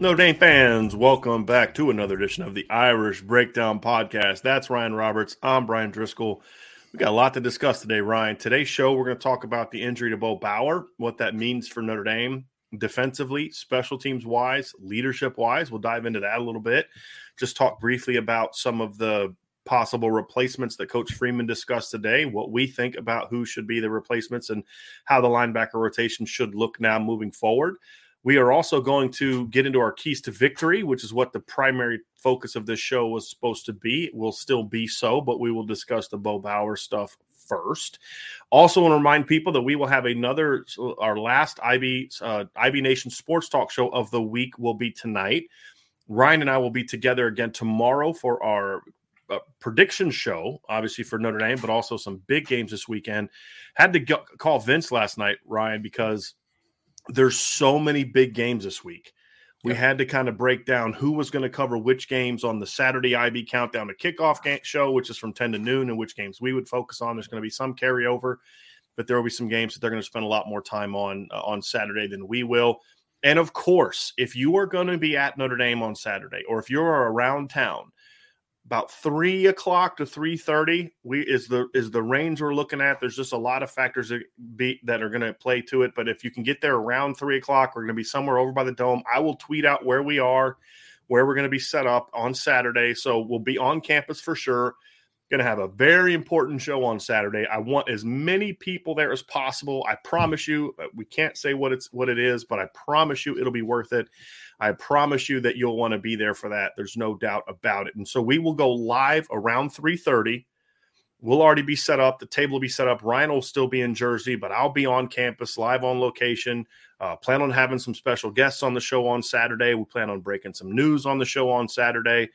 Notre Dame fans, welcome back to another edition of the Irish Breakdown podcast. That's Ryan Roberts. I'm Brian Driscoll. We got a lot to discuss today, Ryan. Today's show, we're going to talk about the injury to Bo Bauer, what that means for Notre Dame defensively, special teams-wise, leadership-wise. We'll dive into that a little bit. Just talk briefly about some of the possible replacements that Coach Freeman discussed today, what we think about who should be the replacements and how the linebacker rotation should look now moving forward. We are also going to get into our keys to victory, which is what the primary focus of this show was supposed to be. It will still be so, but we will discuss the Bo Bauer stuff first. Also want to remind people that we will have another, our last IB Nation Sports Talk show of the week will be tonight. Ryan and I will be together again tomorrow for our prediction show, obviously for Notre Dame, but also some big games this weekend. Had to call Vince last night, Ryan, because there's so many big games this week. We had to kind of break down who was going to cover which games on the Saturday IB Countdown to Kickoff show, which is from 10 to noon, and which games we would focus on. There's going to be some carryover, but there will be some games that they're going to spend a lot more time on Saturday than we will. And, of course, if you are going to be at Notre Dame on Saturday or if you're around town, about 3 o'clock to 3:30 is the range we're looking at. There's just a lot of factors that are going to play to it. But if you can get there around 3 o'clock, we're going to be somewhere over by the Dome. I will tweet out where we are, where we're going to be set up on Saturday. So we'll be on campus for sure. Going to have a very important show on Saturday. I want as many people there as possible. I promise you, we can't say what it is, but I promise you it'll be worth it. I promise you that you'll want to be there for that. There's no doubt about it. And so we will go live around 3:30. We'll already be set up. The table will be set up. Ryan will still be in Jersey, but I'll be on campus, live on location. Plan on having some special guests on the show on Saturday. We plan on breaking some news on the show on Saturday.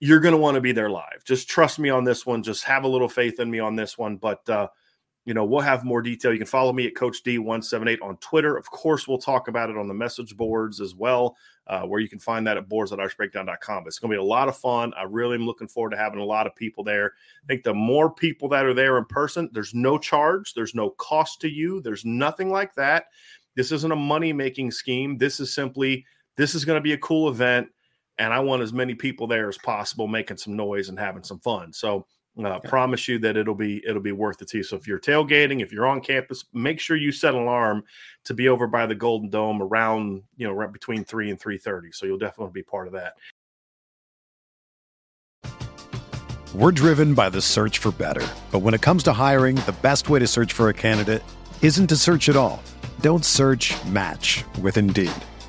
You're going to want to be there live. Just trust me on this one. Just have a little faith in me on this one. But, we'll have more detail. You can follow me at Coach D178 on Twitter. Of course, we'll talk about it on the message boards as well, where you can find that at boards.irishbreakdown.com. It's going to be a lot of fun. I really am looking forward to having a lot of people there. I think the more people that are there in person, there's no charge. There's no cost to you. There's nothing like that. This isn't a money-making scheme. This is going to be a cool event, and I want as many people there as possible making some noise and having some fun. So, promise you that it'll be worth it to you. So if you're tailgating, if you're on campus, make sure you set an alarm to be over by the Golden Dome around, right between 3 and 3:30. So you'll definitely be part of that. We're driven by the search for better, but when it comes to hiring, the best way to search for a candidate isn't to search at all. Don't search, match with Indeed.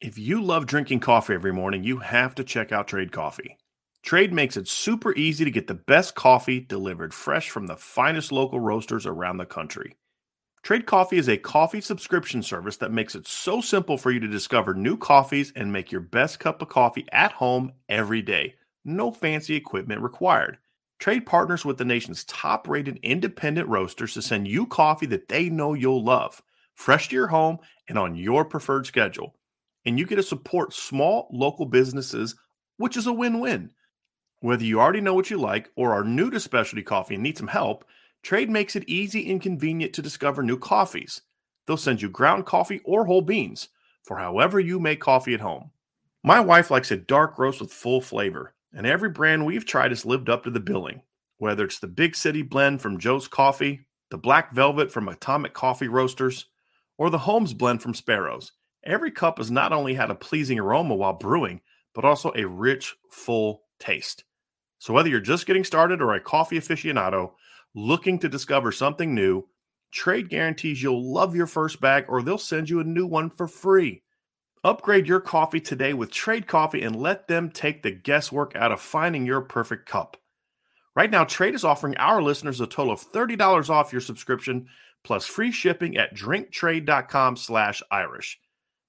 If you love drinking coffee every morning, you have to check out Trade Coffee. Trade makes it super easy to get the best coffee delivered fresh from the finest local roasters around the country. Trade Coffee is a coffee subscription service that makes it so simple for you to discover new coffees and make your best cup of coffee at home every day. No fancy equipment required. Trade partners with the nation's top-rated independent roasters to send you coffee that they know you'll love, fresh to your home and on your preferred schedule. And you get to support small local businesses, which is a win-win. Whether you already know what you like or are new to specialty coffee and need some help, Trade makes it easy and convenient to discover new coffees. They'll send you ground coffee or whole beans for however you make coffee at home. My wife likes a dark roast with full flavor, and every brand we've tried has lived up to the billing. Whether it's the Big City Blend from Joe's Coffee, the Black Velvet from Atomic Coffee Roasters, or the Holmes Blend from Sparrows, every cup has not only had a pleasing aroma while brewing, but also a rich, full taste. So whether you're just getting started or a coffee aficionado looking to discover something new, Trade guarantees you'll love your first bag or they'll send you a new one for free. Upgrade your coffee today with Trade Coffee and let them take the guesswork out of finding your perfect cup. Right now, Trade is offering our listeners a total of $30 off your subscription plus free shipping at drinktrade.com/Irish.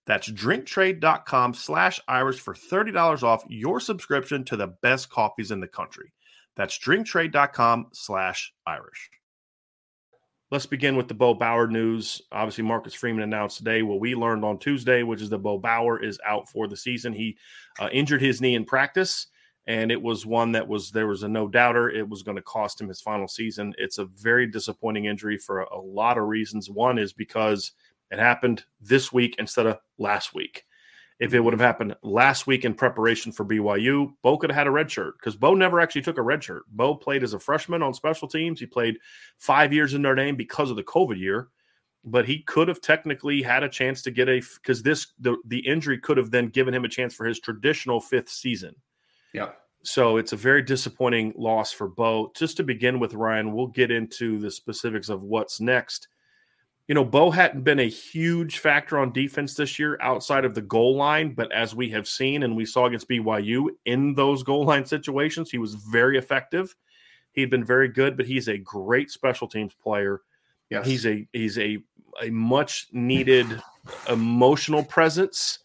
That's drinktrade.com/Irish for $30 off your subscription to the best coffees in the country. That's drinktrade.com/Irish. Let's begin with the Bo Bauer news. Obviously, Marcus Freeman announced today what we learned on Tuesday, which is that Bo Bauer is out for the season. He injured his knee in practice, and it was one that was there was a no-doubter. It was going to cost him his final season. It's a very disappointing injury for a lot of reasons. One is because it happened this week instead of last week. If it would have happened last week in preparation for BYU, Bo could have had a red shirt because Bo never actually took a red shirt. Bo played as a freshman on special teams. He played 5 years in Notre Dame because of the COVID year, but he could have technically had a chance to get a – because the injury could have then given him a chance for his traditional fifth season. Yeah. So it's a very disappointing loss for Bo. Just to begin with, Ryan, we'll get into the specifics of what's next. You know, Bo hadn't been a huge factor on defense this year outside of the goal line, but as we have seen and we saw against BYU in those goal line situations, he was very effective. He'd been very good, but he's a great special teams player. Yes. He's a much needed emotional presence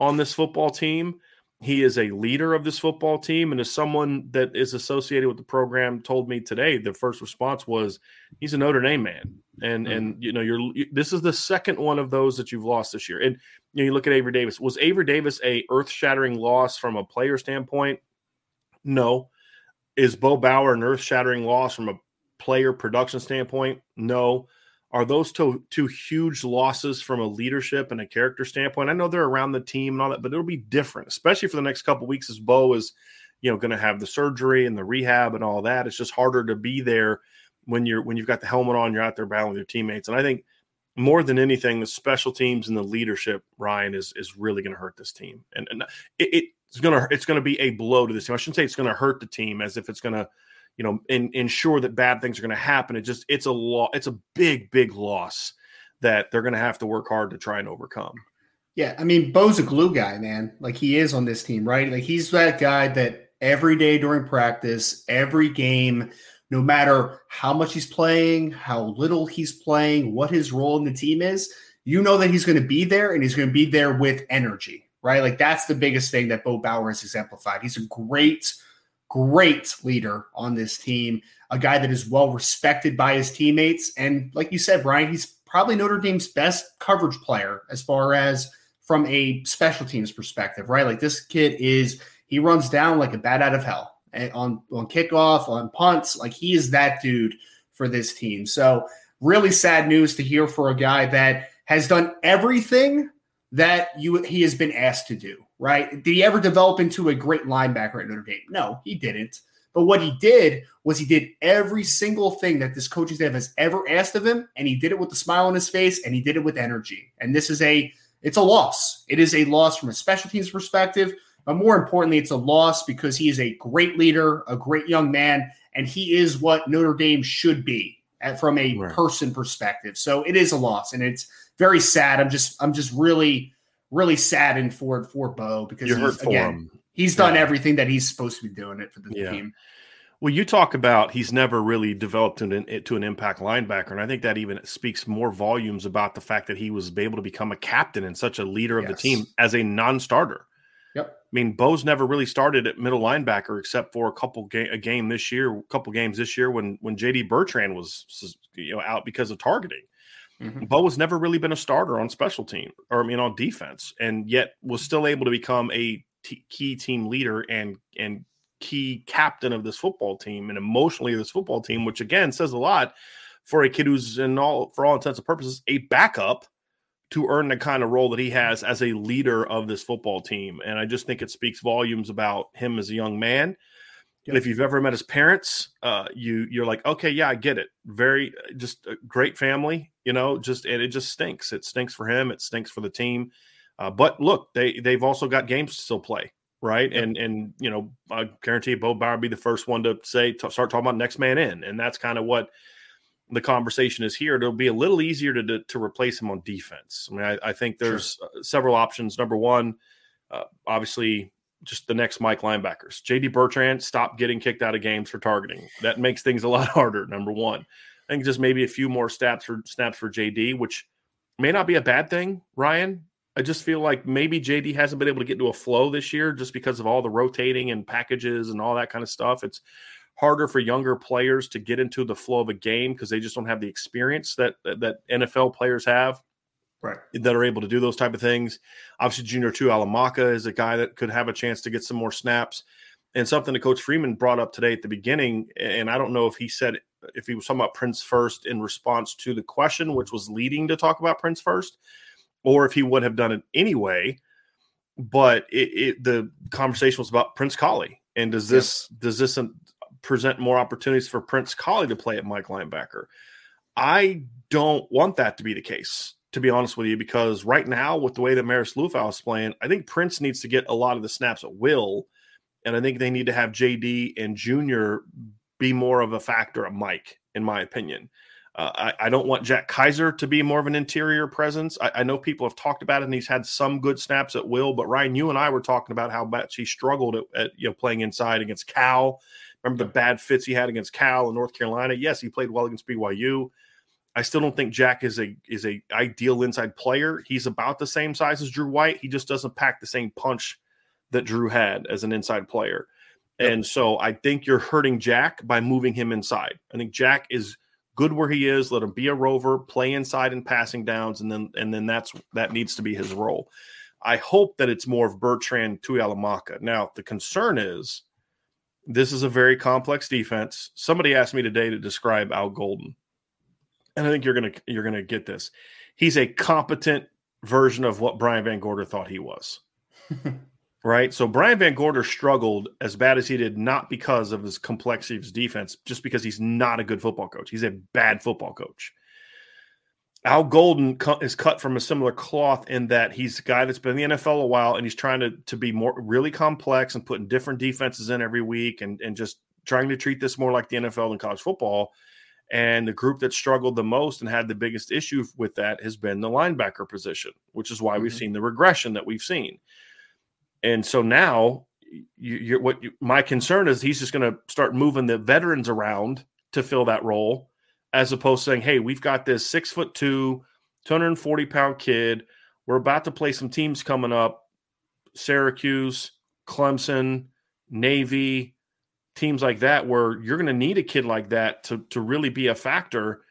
on this football team. He is a leader of this football team, and as someone that is associated with the program told me today, the first response was, he's a Notre Dame man. And you know, this is the second one of those that you've lost this year. And you know, you look at Avery Davis. Was Avery Davis a earth-shattering loss from a player standpoint? No. Is Bo Bauer an earth-shattering loss from a player production standpoint? No. Are those two huge losses from a leadership and a character standpoint? I know they're around the team and all that, but it'll be different, especially for the next couple of weeks as Bo is, you know, going to have the surgery and the rehab and all that. It's just harder to be there when you've got the helmet on, you're out there battling with your teammates. And I think more than anything, the special teams and the leadership, Ryan, is really going to hurt this team. And it's going to be a blow to this team. I shouldn't say it's going to hurt the team as if it's going to, you know, ensure that bad things are going to happen. It's a big, big loss that they're going to have to work hard to try and overcome. Yeah. I mean, Bo's a glue guy, man. Like he is on this team, right? Like he's that guy that every day during practice, every game, no matter how much he's playing, how little he's playing, what his role in the team is, you know that he's going to be there and he's going to be there with energy, right? Like that's the biggest thing that Bo Bauer has exemplified. He's a great leader on this team, a guy that is well respected by his teammates. And like you said, Brian, he's probably Notre Dame's best coverage player as far as from a special teams perspective, right? Like this kid he runs down like a bat out of hell on kickoff, on punts. Like he is that dude for this team. So really sad news to hear for a guy that has done everything that he has been asked to do, right? Did he ever develop into a great linebacker at Notre Dame? No, he didn't. But what he did was he did every single thing that this coaching staff has ever asked of him, and he did it with a smile on his face, and he did it with energy. And this is it's a loss. It is a loss from a special teams perspective, but more importantly, it's a loss because he is a great leader, a great young man, and he is what Notre Dame should be from a person perspective. So it is a loss, and it's very sad. I'm just really, really saddened for Bo because he's done everything that he's supposed to be doing it for the team. Well, you talk about he's never really developed into an impact linebacker, and I think that even speaks more volumes about the fact that he was able to become a captain and such a leader of the team as a non-starter. Yep. I mean, Bo's never really started at middle linebacker except for a couple games this year when J.D. Bertrand was out because of targeting. Mm-hmm. Bo has never really been a starter on special team on defense, and yet was still able to become a key team leader and key captain of this football team and emotionally of this football team, which again says a lot for a kid who's for all intents and purposes a backup to earn the kind of role that he has as a leader of this football team. And I just think it speaks volumes about him as a young man. And if you've ever met his parents, you're like, okay, yeah, I get it. Very just a great family, and it just stinks. It stinks for him. It stinks for the team. But look, they've also got games to still play. Right. Yep. And I guarantee Bo Bauer will be the first one to start talking about next man in. And that's kind of what the conversation is here. It'll be a little easier to replace him on defense. I mean, I think there's several options. Number one, obviously just the next Mike linebackers, J.D. Bertrand, stop getting kicked out of games for targeting. That makes things a lot harder. Number one, I think just maybe a few more snaps for J.D., which may not be a bad thing, Ryan. I just feel like maybe JD hasn't been able to get into a flow this year just because of all the rotating and packages and all that kind of stuff. It's harder for younger players to get into the flow of a game because they just don't have the experience that NFL players have, right? That are able to do those type of things. Obviously, Junior Tuihalamaka is a guy that could have a chance to get some more snaps. And something that Coach Freeman brought up today at the beginning, and I don't know if he was talking about Prince first in response to the question, which was leading to talk about Prince first, or if he would have done it anyway, but the conversation was about Prince Kollie. And does this present more opportunities for Prince Kollie to play at Mike linebacker? I don't want that to be the case, to be honest with you, because right now with the way that Marist Liufau is playing, I think Prince needs to get a lot of the snaps at will. And I think they need to have JD and Junior be more of a factor at Mike, in my opinion. I don't want Jack Kaiser to be more of an interior presence. I know people have talked about it, and he's had some good snaps at will. But Ryan, you and I were talking about how much he struggled at playing inside against Cal. Remember the bad fits he had against Cal in North Carolina? Yes, he played well against BYU. I still don't think Jack is a ideal inside player. He's about the same size as Drew White. He just doesn't pack the same punch that Drew had as an inside player. Yep. And so I think you're hurting Jack by moving him inside. I think Jack is good where he is. Let him be a rover, play inside and passing downs, and then that needs to be his role. I hope that it's more of Bertrand, Tuihalamaka. Now, the concern is this is a very complex defense. Somebody asked me today to describe Al Golden, and I think you're gonna get this. He's a competent version of what Brian Van Gorder thought he was. Right? So Brian Van Gorder struggled as bad as he did, not because of his complexity of his defense, just because he's not a good football coach. He's a bad football coach. Al Golden is cut from a similar cloth in that he's a guy that's been in the NFL a while, and he's trying to be more really complex and putting different defenses in every week and just trying to treat this more like the NFL than college football. And the group that struggled the most and had the biggest issue with that has been the linebacker position, which is why we've seen the regression that we've seen. And so now, my concern is he's just going to start moving the veterans around to fill that role, as opposed to saying, "Hey, we've got this 6'2", 240-pound kid. We're about to play some teams coming up: Syracuse, Clemson, Navy, teams like that, where you're going to need a kid like that to really be a factor.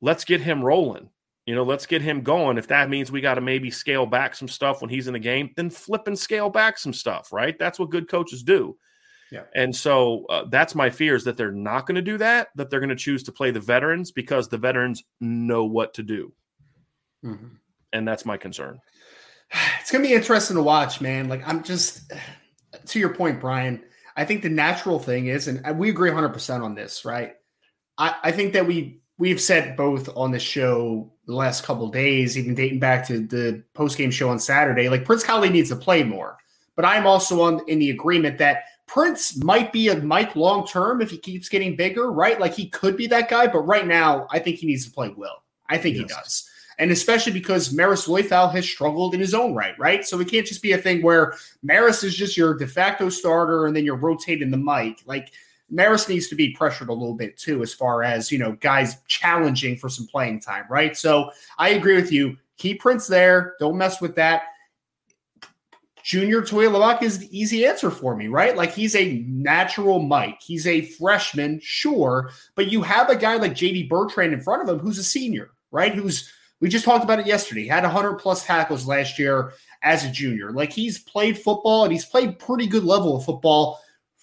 Let's get him rolling." Let's get him going. If that means we got to maybe scale back some stuff when he's in the game, then flip and scale back some stuff, right? That's what good coaches do. Yeah. And so that's my fear, is that they're not going to do that, that they're going to choose to play the veterans because the veterans know what to do. Mm-hmm. And that's my concern. It's going to be interesting to watch, man. Like, I'm just – to your point, Brian, I think the natural thing is – and we agree 100% on this, right? I think that we've said both on the show the last couple of days, even dating back to the postgame show on Saturday, like Prince Kollie needs to play more. But I'm also in the agreement that Prince might be a Mike long-term if he keeps getting bigger, right? Like, he could be that guy. But right now, I think he needs to play Will. I think he does. And especially because Marist Liufau has struggled in his own right, right? So it can't just be a thing where Marist is just your de facto starter and then you're rotating the mic. Like, Marist needs to be pressured a little bit too, as far as, you know, guys challenging for some playing time, right? So I agree with you. Keep Prince there. Don't mess with that. Junior Tuihalamaka is the easy answer for me, right? Like, he's a natural Mike. He's a freshman, sure. But you have a guy like J.D. Bertrand in front of him who's a senior, right? We just talked about it yesterday. He had 100-plus tackles last year as a junior. Like, he's played football, and he's played pretty good level of football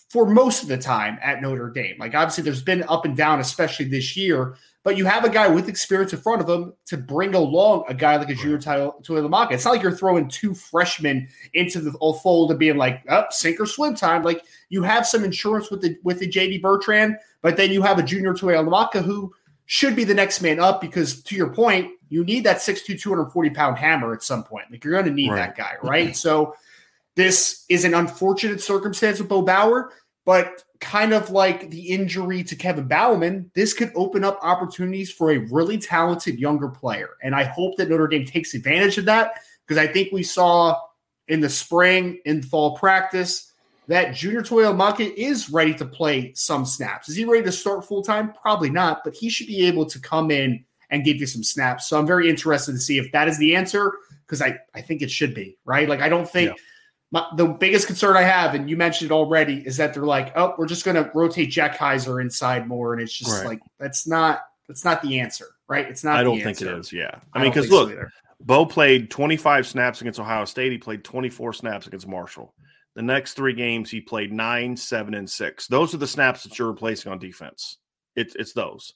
for most of the time at Notre Dame. Like, obviously, there's been up and down, especially this year. But you have a guy with experience in front of him to bring along a guy like a junior Tuihalamaka. It's not like you're throwing two freshmen into the fold and being like, oh, sink or swim time. Like, you have some insurance with the J.D. Bertrand, but then you have a junior Tuihalamaka who should be the next man up because, to your point, you need that 6'2", 240-pound hammer at some point. Like, you're going to need that guy, right? So this is an unfortunate circumstance with Bo Bauer, but kind of like the injury to Kevin Bowerman, this could open up opportunities for a really talented younger player. And I hope that Notre Dame takes advantage of that, because I think we saw in the spring, in fall practice, that Junior Tuihalamaka is ready to play some snaps. Is he ready to start full-time? Probably not, but he should be able to come in and give you some snaps. So I'm very interested to see if that is the answer, because I think it should be, right? Like, I don't think the biggest concern I have, and you mentioned it already, is that they're like, oh, we're just going to rotate Jack Kaiser inside more. And it's just like, that's not the answer, right? It's not. I don't think it is. Yeah. I mean, because look, Bo played 25 snaps against Ohio State. He played 24 snaps against Marshall. The next three games, he played 9, 7, and 6. Those are the snaps that you're replacing on defense. It's those.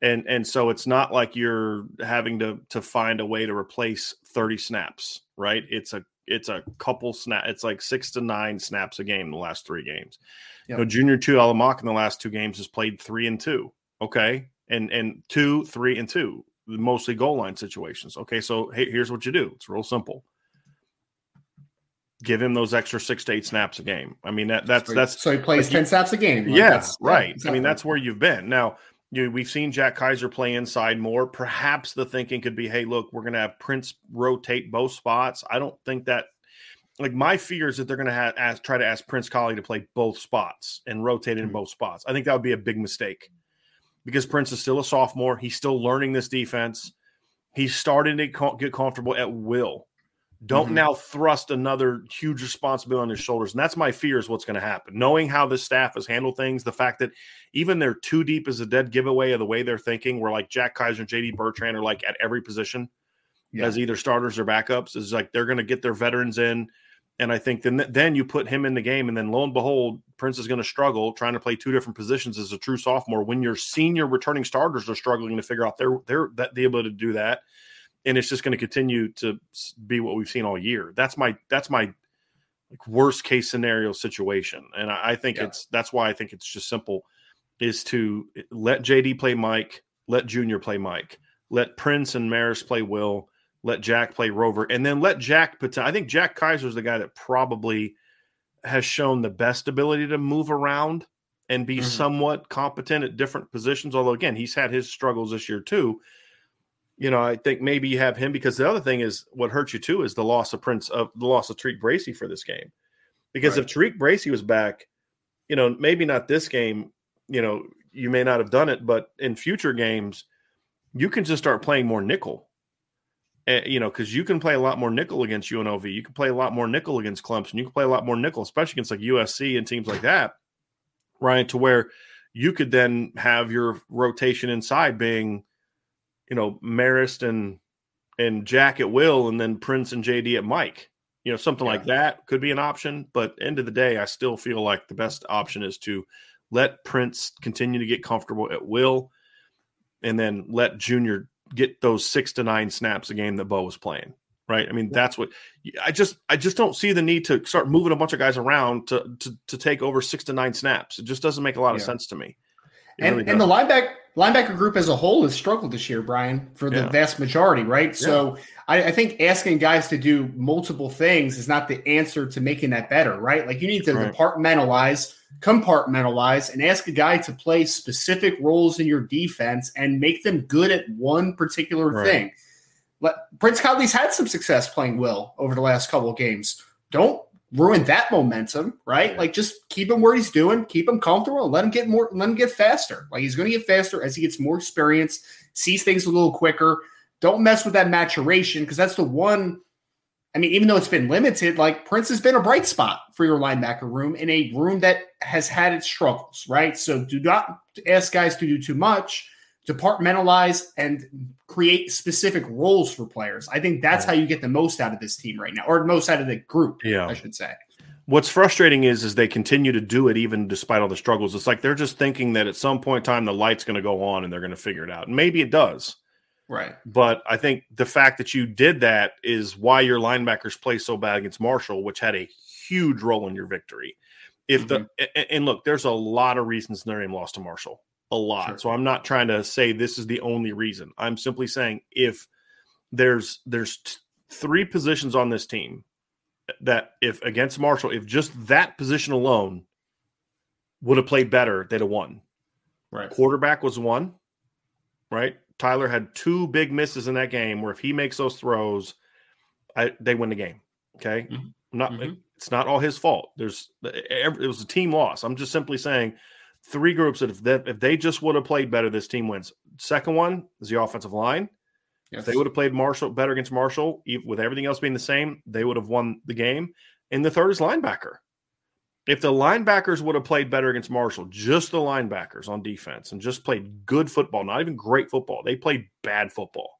And so it's not like you're having to find a way to replace 30 snaps, right? It's a couple snaps. It's like 6 to 9 snaps a game in the last three games. Yep. You know, Junior Tuihalamaka in the last two games has played 3 and 2. Okay. And 2, 3, and 2, mostly goal line situations. Okay. So here's what you do. It's real simple. Give him those extra 6 to 8 snaps a game. I mean, that's so he plays like 10 snaps a game. Like, yeah. Right. Exactly. I mean, that's where you've been now. You know, we've seen Jack Kaiser play inside more. Perhaps the thinking could be, hey, look, we're going to have Prince rotate both spots. I don't think that – like, my fear is that they're going to try to ask Prince Kollie to play both spots and rotate in both spots. I think that would be a big mistake, because Prince is still a sophomore. He's still learning this defense. He's starting to get comfortable at will. Don't now thrust another huge responsibility on his shoulders. And that's my fear, is what's going to happen. Knowing how this staff has handled things, the fact that even they're too deep is a dead giveaway of the way they're thinking, where like Jack Kaiser and J.D. Bertrand are like at every position as either starters or backups. It's like they're going to get their veterans in. And I think then you put him in the game, and then lo and behold, Prince is going to struggle trying to play two different positions as a true sophomore when your senior returning starters are struggling to figure out the ability to do that. And it's just going to continue to be what we've seen all year. That's my like worst case scenario situation. And I think that's why I think it's just simple, is to let JD play Mike, let Junior play Mike, let Prince and Marist play Will, let Jack play Rover, and then let Jack – I think Jack Kaiser is the guy that probably has shown the best ability to move around and be somewhat competent at different positions, although, again, he's had his struggles this year too. You know, I think maybe you have him, because the other thing is what hurts you too is the loss of Tariq Bracy for this game. Because if Tariq Bracy was back, you know, maybe not this game, you know, you may not have done it, but in future games, you can just start playing more nickel. You know, because you can play a lot more nickel against UNLV. You can play a lot more nickel against Clemson. You can play a lot more nickel, especially against like USC and teams like that, right? To where you could then have your rotation inside being, you know, Marist and Jack at Will, and then Prince and JD at Mike, You know, something like that could be an option. But end of the day, I still feel like the best option is to let Prince continue to get comfortable at will and then let Junior get those 6 to 9 snaps a game that Bo was playing. Right. I mean, that's what I just don't see the need to start moving a bunch of guys around to take over 6 to 9 snaps. It just doesn't make a lot of sense to me. And the linebacker group as a whole has struggled this year, Brian, for the vast majority, right? Yeah. So I think asking guys to do multiple things is not the answer to making that better, right? Like you need to compartmentalize, and ask a guy to play specific roles in your defense and make them good at one particular thing. Prince Kollie's had some success playing Will over the last couple of games. Don't ruin that momentum, right? Like just keep him where he's doing, keep him comfortable, and let him get faster. Like he's going to get faster as he gets more experience, sees things a little quicker. Don't mess with that maturation, because that's the one. I mean, even though it's been limited, like Prince has been a bright spot for your linebacker room in a room that has had its struggles, right? So do not ask guys to do too much. Departmentalize and create specific roles for players. I think that's how you get the most out of this team right now, or most out of the group, I should say. What's frustrating is they continue to do it even despite all the struggles. It's like they're just thinking that at some point in time the light's going to go on and they're going to figure it out. And maybe it does. Right. But I think the fact that you did that is why your linebackers play so bad against Marshall, which had a huge role in your victory. And look, there's a lot of reasons their name lost to Marshall. A lot. Sure. So I'm not trying to say this is the only reason. I'm simply saying if there's three positions on this team that if against Marshall, if just that position alone would have played better, they'd have won. Right. Quarterback was one, right? Tyler had 2 big misses in that game where if he makes those throws, they win the game. Okay. Mm-hmm. It's not all his fault. It was a team loss. I'm just simply saying three groups that if they just would have played better, this team wins. Second one is the offensive line. Yes. If they would have played better against Marshall, with everything else being the same, they would have won the game. And the third is linebacker. If the linebackers would have played better against Marshall, just the linebackers on defense, and just played good football, not even great football, they played bad football,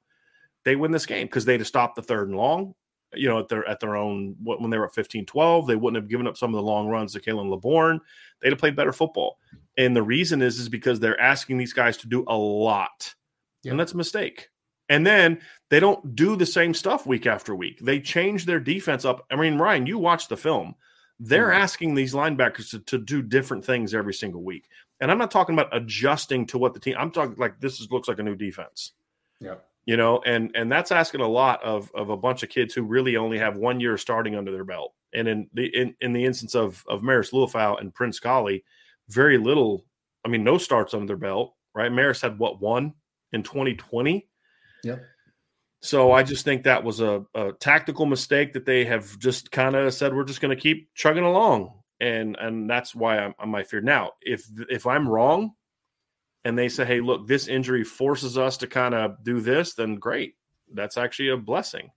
they win this game because they'd have stopped the 3rd and long. You know, at their own, when they were at 15-12, they wouldn't have given up some of the long runs to Kalen LaBorne. They'd have played better football. And the reason is because they're asking these guys to do a lot. Yeah. And that's a mistake. And then they don't do the same stuff week after week. They change their defense up. I mean, Ryan, you watch the film. They're asking these linebackers to do different things every single week. And I'm not talking about adjusting to what the team – I'm talking like looks like a new defense. Yeah. You know, and that's asking a lot of a bunch of kids who really only have 1 year starting under their belt. And in the instance of Marist Liufau and Prince Kollie, very little, I mean, no starts under their belt, right? Marist had, 1 in 2020? Yep. So I just think that was a tactical mistake that they have just kind of said, we're just going to keep chugging along. And that's why I'm my fear. Now, if I'm wrong, and they say, hey, look, this injury forces us to kind of do this, then great. That's actually a blessing.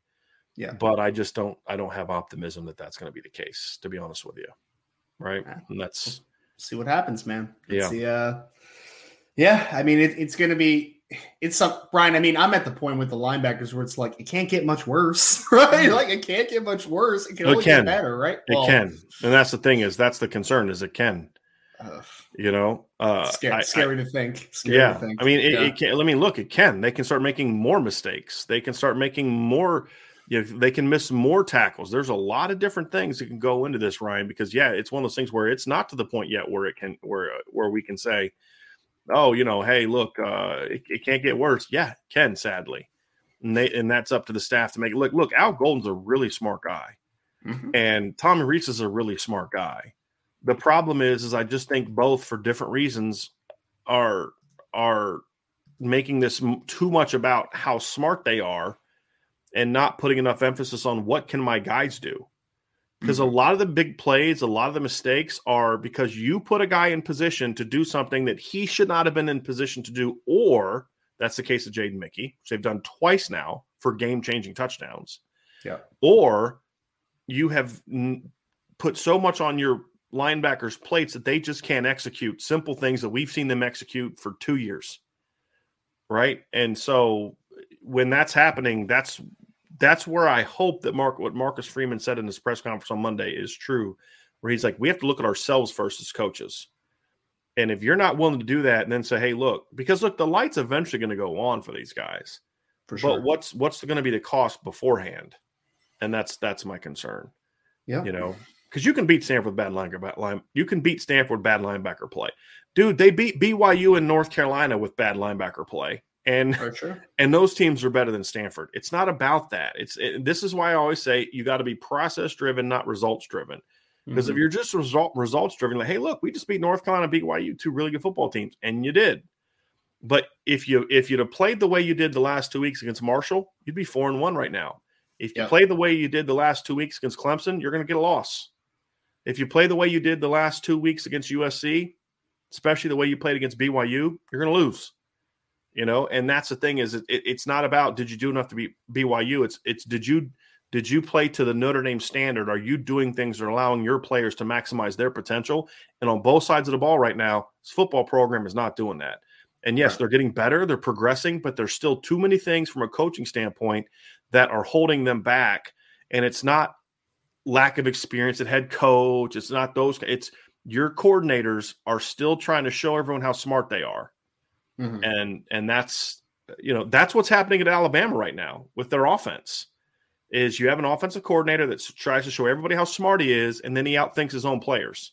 Yeah. But I just don't have optimism that that's going to be the case, to be honest with you. Right. And let's see what happens, man. Let's see, I mean, it's going to be, Brian, I mean, I'm at the point with the linebackers where it's like, it can't get much worse, right? Like it can't get much worse. It can only get better, right? It can. And that's the thing is, that's the concern is it can. You know, scary to think. I mean, it can. I mean, look, it can. They can start making more mistakes. They can start making more. You know, they can miss more tackles. There's a lot of different things that can go into this, Ryan. Because it's one of those things where it's not to the point yet where it can, where we can say, oh, you know, hey, look, it can't get worse. Yeah, it can, sadly, and that's up to the staff to make it look. Look, Al Golden's a really smart guy, and Tommy Rees is a really smart guy. The problem is I just think both for different reasons are making this too much about how smart they are and not putting enough emphasis on what can my guys do? Because a lot of the big plays, a lot of the mistakes are because you put a guy in position to do something that he should not have been in position to do, or that's the case of J.D. McKee, which they've done twice now for game-changing touchdowns. Yeah. Or you have put so much on your linebackers' plates that they just can't execute simple things that we've seen them execute for 2 years, right? And so when that's happening, that's that's where I hope that what Marcus Freeman said in his press conference on Monday is true, where he's like, we have to look at ourselves first as coaches. And if you're not willing to do that and then say, hey, look, because look, the light's eventually going to go on for these guys. For sure. But what's going to be the cost beforehand? And that's my concern. Yeah. You know, because you can beat Stanford bad linebacker. You can beat Stanford bad linebacker play. Dude, they beat BYU and North Carolina with bad linebacker play. And sure. And those teams are better than Stanford. It's not about that. This is why I always say you got to be process driven, not results driven. Because if you're just results driven, like, hey, look, we just beat North Carolina, BYU, two really good football teams, and you did. But if you'd have played the way you did the last 2 weeks against Marshall, you'd be 4-1 right now. If you play the way you did the last 2 weeks against Clemson, you're going to get a loss. If you play the way you did the last 2 weeks against USC, especially the way you played against BYU, you're going to lose. You know, and that's the thing is it's not about did you do enough to beat BYU. It's did you play to the Notre Dame standard? Are you doing things that are allowing your players to maximize their potential? And on both sides of the ball right now, this football program is not doing that. And yes, they're getting better, they're progressing, but there's still too many things from a coaching standpoint that are holding them back. And it's not lack of experience at head coach. It's not those. It's your coordinators are still trying to show everyone how smart they are. Mm-hmm. And that's, you know, that's what's happening at Alabama right now with their offense is you have an offensive coordinator that tries to show everybody how smart he is. And then he outthinks his own players.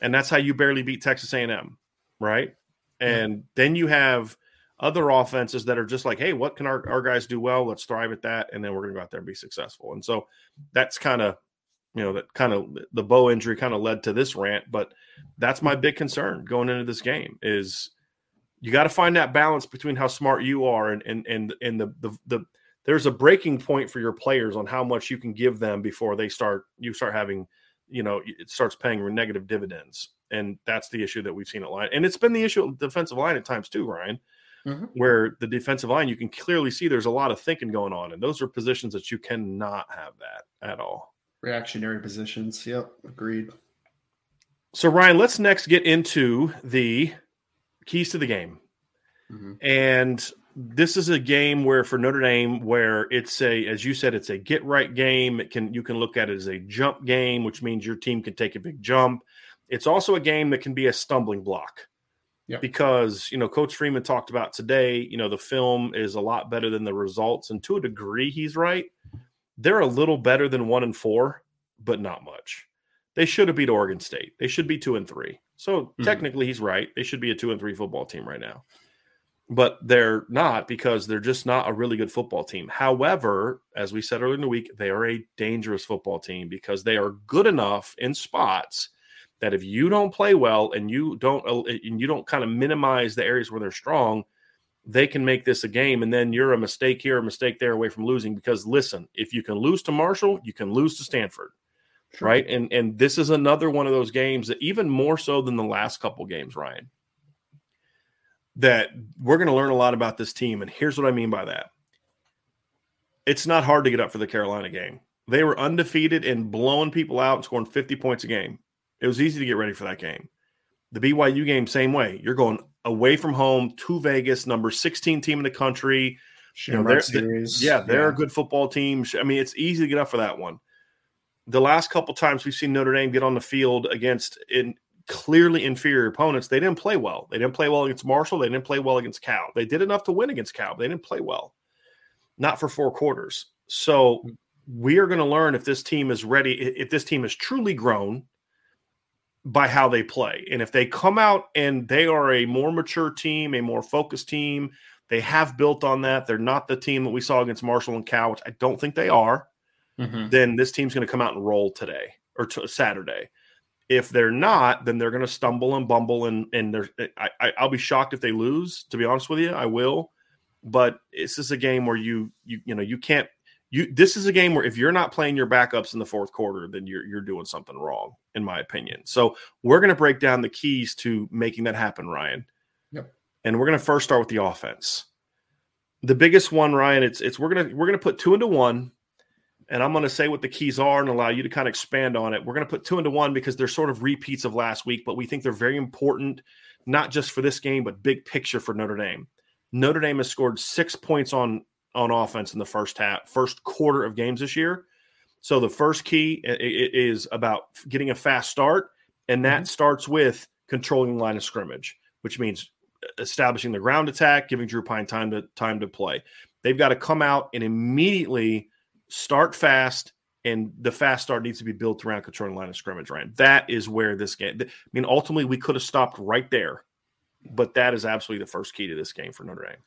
And that's how you barely beat Texas A&M. Right. And then you have other offenses that are just like, hey, what can our guys do well? Let's thrive at that. And then we're going to go out there and be successful. And so that's kind of, you know, that kind of the Bo injury kind of led to this rant, but that's my big concern going into this game is, you got to find that balance between how smart you are and the there's a breaking point for your players on how much you can give them before you start having, you know, it starts paying negative dividends. And that's the issue that we've seen at line. And it's been the issue at defensive line at times too, Ryan, where the defensive line, you can clearly see there's a lot of thinking going on. And those are positions that you cannot have that at all. Reactionary positions. Yep. Agreed. So Ryan, let's next get into the keys to the game. And this is a game where for Notre Dame, where it's as you said, it's a get right game. You can look at it as a jump game, which means your team can take a big jump. It's also a game that can be a stumbling block because, you know, Coach Freeman talked about today, you know, the film is a lot better than the results. And to a degree, he's right. They're a little better than 1-4, but not much. They should have beat Oregon State. They should be 2-3. So technically he's right. They should be a 2-3 football team right now, but they're not because they're just not a really good football team. However, as we said earlier in the week, they are a dangerous football team because they are good enough in spots that if you don't play well and you don't kind of minimize the areas where they're strong, they can make this a game. And then you're a mistake here, a mistake there away from losing, because listen, if you can lose to Marshall, you can lose to Stanford. Right. And this is another one of those games that even more so than the last couple games, Ryan, that we're going to learn a lot about this team. And here's what I mean by that. It's not hard to get up for the Carolina game. They were undefeated and blowing people out and scoring 50 points a game. It was easy to get ready for that game. The BYU game, same way. You're going away from home to Vegas, number 16 team in the country. You know, they're a good football team. I mean, it's easy to get up for that one. The last couple times we've seen Notre Dame get on the field against clearly inferior opponents, they didn't play well. They didn't play well against Marshall. They didn't play well against Cal. They did enough to win against Cal, but they didn't play well. Not for four quarters. So we are going to learn if this team is ready, if this team is truly grown by how they play. And if they come out and they are a more mature team, a more focused team, they have built on that. They're not the team that we saw against Marshall and Cal, which I don't think they are. Then this team's going to come out and roll today or Saturday. If they're not, then they're going to stumble and bumble. I'll be shocked if they lose, to be honest with you. I will. But this is a game where this is a game where if you're not playing your backups in the fourth quarter, then you're doing something wrong, in my opinion. So we're going to break down the keys to making that happen, Ryan. Yep. And we're going to first start with the offense. The biggest one, Ryan, it's we're going to put 2 into 1. And I'm going to say what the keys are and allow you to kind of expand on it. We're going to put 2 into 1 because they're sort of repeats of last week, but we think they're very important, not just for this game, but big picture for Notre Dame. Notre Dame has scored 6 points on on offense in the first quarter of games this year. So the first key is about getting a fast start, and that starts with controlling the line of scrimmage, which means establishing the ground attack, giving Drew Pine time to play. They've got to come out and immediately start fast, and the fast start needs to be built around controlling the line of scrimmage, Ryan. That is where this game – I mean, ultimately, we could have stopped right there, but that is absolutely the first key to this game for Notre Dame.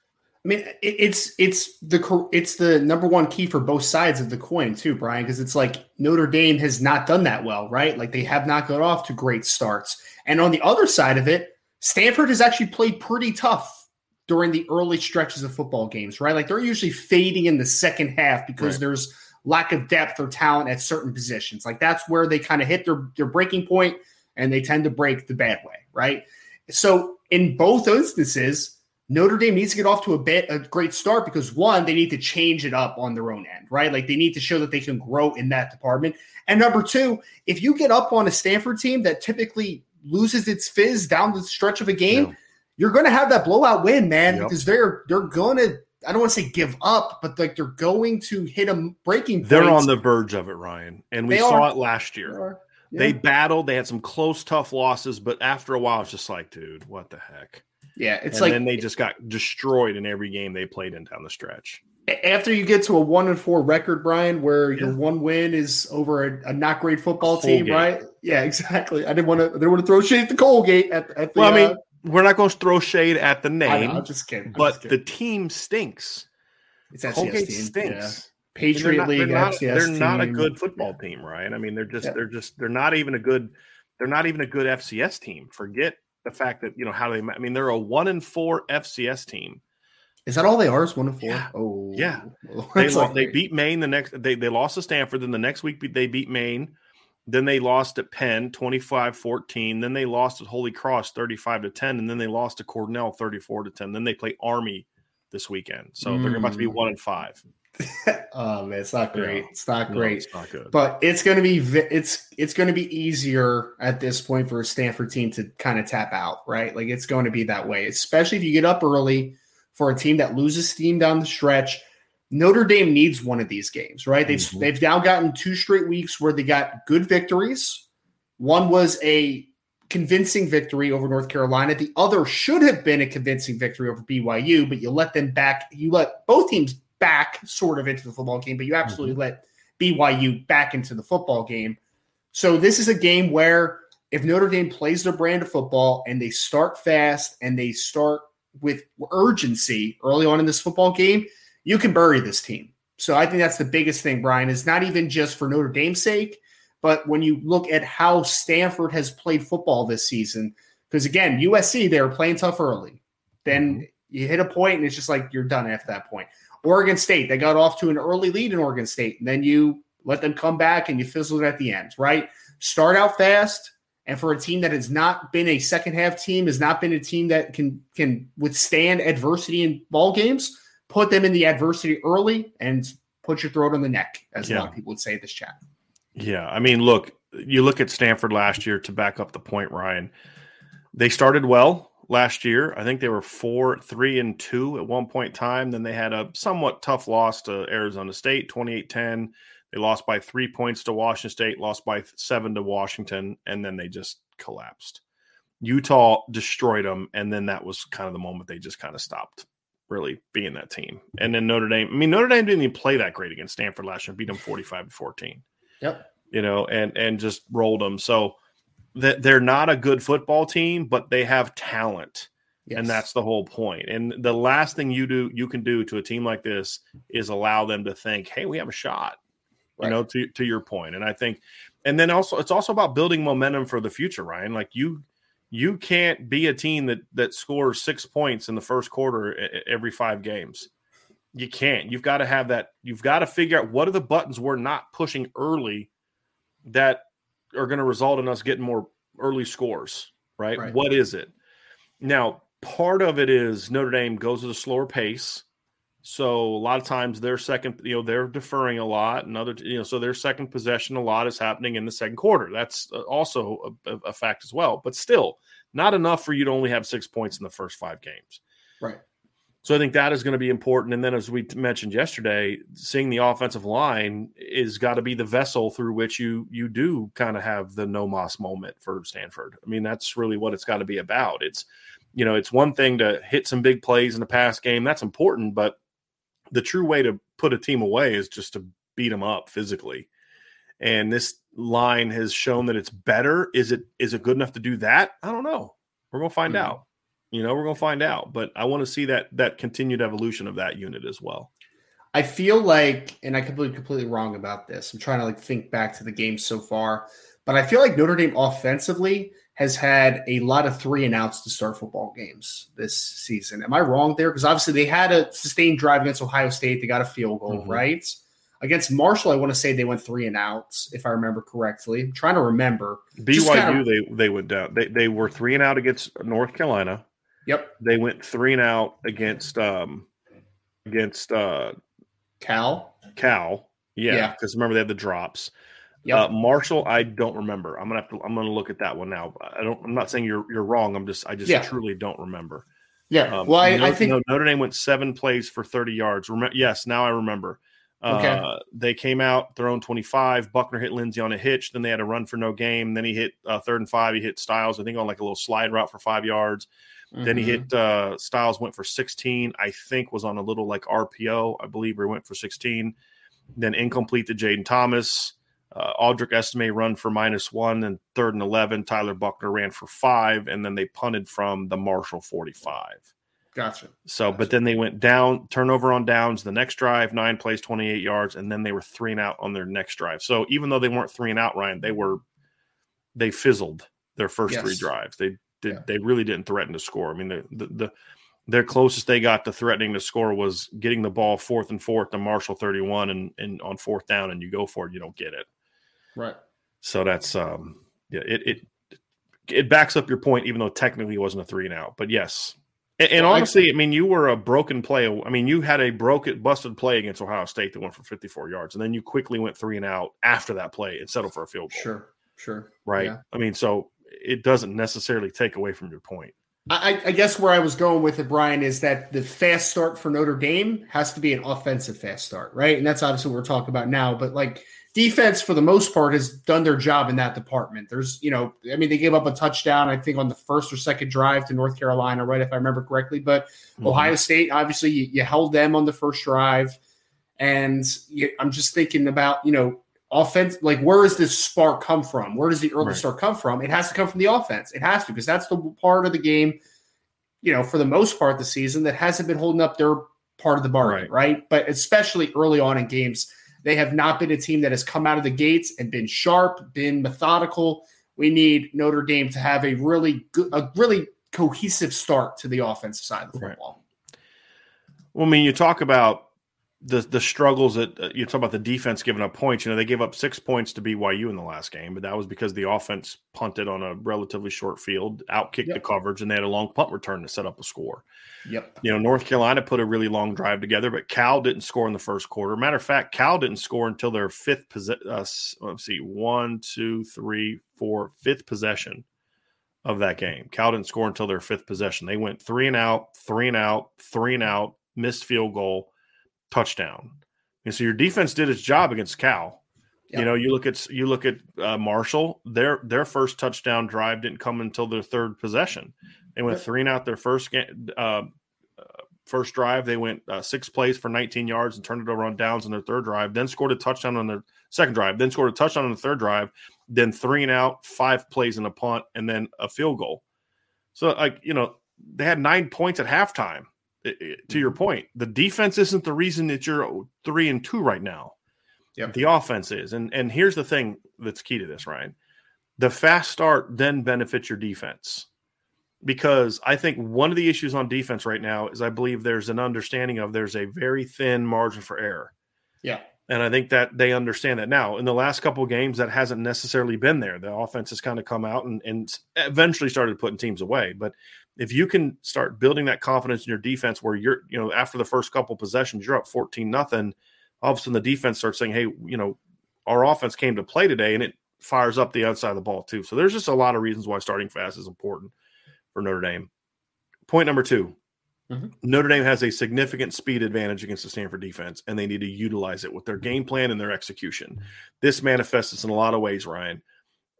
I mean, it's the number one key for both sides of the coin too, Brian, because it's like Notre Dame has not done that well, right? Like they have not got off to great starts. And on the other side of it, Stanford has actually played pretty tough during the early stretches of football games, right? Like they're usually fading in the second half because there's lack of depth or talent at certain positions. Like that's where they kind of hit their breaking point, and they tend to break the bad way, right? So in both instances, Notre Dame needs to get off to a great start because, one, they need to change it up on their own end, right? Like they need to show that they can grow in that department. And number two, if you get up on a Stanford team that typically loses its fizz down the stretch of a game, you're going to have that blowout win, man, because they're going to, I don't want to say give up, but like they're going to hit a breaking point. They're on the verge of it, Ryan, and we saw it last year. Yeah. They battled. They had some close, tough losses, but after a while, it's just like, dude, what the heck? Yeah, it's like, and then they just got destroyed in every game they played in down the stretch. After you get to a 1-4 record, Brian, where your one win is over a not great football team, right? Yeah, exactly. I didn't want to throw shade at the Colgate. Well, I mean, we're not going to throw shade at the name. I'm just kidding. But the team stinks. It's FCS Colgate team. Stinks. Yeah. Patriot League. They're not a good football team, Ryan. I mean, they're not even a good FCS team. Forget the fact that, you know, how they, I mean, they're a 1-4 FCS team. Is that all they are? Is 1-4? Yeah. Oh, yeah. They beat Maine the next. They lost to Stanford. Then the next week they beat Maine. Then they lost at Penn 25-14. Then they lost at Holy Cross 35-10. And then they lost to Cornell 34-10. Then they play Army this weekend. So they're about to be 1-5. Oh man, it's not great. It's not great. No, it's not good. But it's going to be easier at this point for a Stanford team to kind of tap out, right? Like it's going to be that way, especially if you get up early for a team that loses steam down the stretch. Notre Dame needs one of these games, right? They've now gotten 2 straight weeks where they got good victories. One was a convincing victory over North Carolina. The other should have been a convincing victory over BYU, but you let them back. You let both teams back sort of into the football game, but you absolutely let BYU back into the football game. So this is a game where if Notre Dame plays their brand of football and they start fast and they start with urgency early on in this football game, you can bury this team. So I think that's the biggest thing, Brian, is not even just for Notre Dame's sake, but when you look at how Stanford has played football this season, because again, USC, they were playing tough early. Then you hit a point and it's just like you're done after that point. Oregon State, they got off to an early lead in Oregon State, and then you let them come back and you fizzled at the end, right? Start out fast, and for a team that has not been a second-half team, has not been a team that can withstand adversity in ball games, put them in the adversity early and put your throat on the neck, as a lot of people would say at this chat. Yeah, I mean, look, you look at Stanford last year to back up the point, Ryan. They started well. Last year, I think they were 4-3-2 at one point in time. Then they had a somewhat tough loss to Arizona State, 28-10. They lost by 3 points to Washington State, lost by 7 to Washington, and then they just collapsed. Utah destroyed them, and then that was kind of the moment they just kind of stopped really being that team. And then Notre Dame – I mean, Notre Dame didn't even play that great against Stanford last year. Beat them 45-14. Yep. You know, and just rolled them. So – that they're not a good football team, but they have talent. Yes. And that's the whole point. And the last thing you can do to a team like this is allow them to think, hey, we have a shot, you know, to your point. And I think, and then also, it's also about building momentum for the future, Ryan. Like you can't be a team that scores 6 points in the first quarter every 5 games. You can't, you've got to have that. You've got to figure out what are the buttons we're not pushing early that are going to result in us getting more early scores, right? What is it? Now, part of it is Notre Dame goes at a slower pace. So a lot of times their second, you know, they're deferring a lot and other, you know, so their second possession a lot is happening in the second quarter. That's also a fact as well, but still not enough for you to only have 6 points in the first 5 games. Right. So I think that is going to be important. And then, as we mentioned yesterday, seeing the offensive line is got to be the vessel through which you do kind of have the no moss moment for Stanford. I mean, that's really what it's got to be about. It's, you know, it's one thing to hit some big plays in the pass game. That's important. But the true way to put a team away is just to beat them up physically. And this line has shown that it's better. Is it good enough to do that? I don't know. We're going to find out. You know, we're going to find out, but I want to see that continued evolution of that unit as well. I feel like, and I could be completely wrong about this, I'm trying to think back to the game so far, but I feel like Notre Dame offensively has had a lot of 3-and-outs to start football games this season. Am I wrong there? Because obviously they had a sustained drive against Ohio State. They got a field goal, right? Against Marshall, I want to say they went 3-and-outs, if I remember correctly. I'm trying to remember. BYU, they went down. They were 3-and-out against North Carolina. Yep. They went 3-and-out against Cal. Cal. Yeah. Because remember they had the drops. Yep. Marshall, I don't remember. I'm gonna look at that one now. I'm not saying you're wrong. I just truly don't remember. Yeah. Well, I think Notre Dame went 7 plays for 30 yards. Yes, now I remember. Okay. They came out their own 25. Buckner hit Lindsay on a hitch. Then they had a run for no game. Then he hit 3rd and 5. He hit Styles, I think, on like a little slide route for 5 yards. Then he hit Styles, went for 16, I think was on a little like RPO, I believe, where he went for 16. Then incomplete to Jaden Thomas. Aldrick Estime run for -1 and 3rd and 11. Tyler Buckner ran for 5, and then they punted from the Marshall 45. Gotcha. So, but then they went down, turnover on downs, the next drive, 9 plays, 28 yards, and then they were 3-and-out on their next drive. So even though they weren't 3-and-out, Ryan, they fizzled their first 3 drives. They really didn't threaten to score. I mean, their closest they got to threatening to score was getting the ball 4th and 4 to Marshall 31, and on 4th down, and you go for it, you don't get it. Right. So that's it backs up your point, even though technically it wasn't a 3-and-out. But yes, and honestly, I mean, you were a broken play. I mean, you had a busted play against Ohio State that went for 54 yards, and then you quickly went 3-and-out after that play and settled for a field goal. Sure, right. Yeah. I mean, so. It doesn't necessarily take away from your point. I guess where I was going with it, Brian, is that the fast start for Notre Dame has to be an offensive fast start, right? And that's obviously what we're talking about now. But like defense, for the most part, has done their job in that department. There's, they gave up a touchdown, I think, on the 1st or 2nd drive to North Carolina, right, if I remember correctly. But Ohio State, obviously, you held them on the 1st drive. And I'm just thinking about, offense, like where does this spark come from? Where does the early start come from? It has to come from the offense. It has to, because that's the part of the game, for the most part this season that hasn't been holding up their part of the bargain, right? But especially early on in games, they have not been a team that has come out of the gates and been sharp, been methodical. We need Notre Dame to have a really cohesive start to the offensive side of the football. Well, I mean, you talk about the struggles that you talk about the defense giving up points. They gave up 6 points to BYU in the last game, but that was because the offense punted on a relatively short field, outkicked the coverage, and they had a long punt return to set up a score. Yep. North Carolina put a really long drive together, but Cal didn't score in the 1st quarter. Matter of fact, Cal didn't score until their 5th possession of that game. Cal didn't score until their 5th possession. They went 3-and-out, missed field goal, touchdown. And so your defense did its job against Cal. Yep. You look at Marshall, their first touchdown drive didn't come until their 3rd possession. They went 3-and-out their first drive. They went 6 plays for 19 yards and turned it over on downs on their 3rd drive, then scored a touchdown on their 2nd drive, then scored a touchdown on the 3rd drive, then 3-and-out, 5 plays and a punt, and then a field goal. So they had 9 points at halftime. To your point, the defense isn't the reason that you're 3-2 right now. Yep. The offense is. And here's the thing that's key to this, Ryan. The fast start then benefits your defense, because I think one of the issues on defense right now is I believe there's an understanding of there's a very thin margin for error. Yeah. And I think that they understand that now. In the last couple of games, that hasn't necessarily been there. The offense has kind of come out and eventually started putting teams away. But if you can start building that confidence in your defense where you're, after the first couple possessions, you're up 14-0, all of a sudden the defense starts saying, hey, our offense came to play today, and it fires up the outside of the ball too. So there's just a lot of reasons why starting fast is important for Notre Dame. Point number 2, Mm-hmm. Notre Dame has a significant speed advantage against the Stanford defense, and they need to utilize it with their game plan and their execution. This manifests in a lot of ways, Ryan.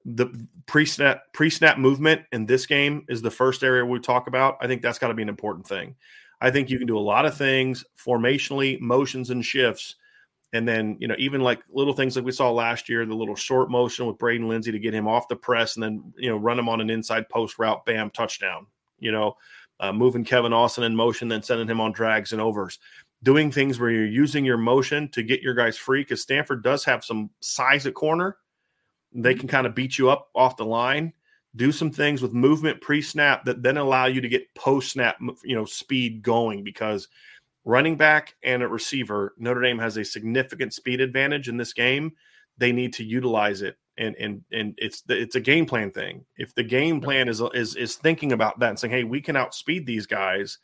The pre-snap movement in this game is the first area we talk about. I think that's got to be an important thing. I think you can do a lot of things formationally, motions and shifts, and then, you know, even like little things like we saw last year, the little short motion with Braden Lindsay to get him off the press and then, you know, run him on an inside post route, bam, touchdown, you know, moving Kevin Austin in motion, then sending him on drags and overs, doing things where you're using your motion to get your guys free. Cause Stanford does have some size at corner. They can kind of beat you up off the line, do some things with movement pre-snap that then allow you to get post-snap, you know, speed going, because running back and a receiver, Notre Dame has a significant speed advantage in this game. They need to utilize it, and it's a game plan thing. If the game plan is thinking about that and saying, hey, we can outspeed these guys,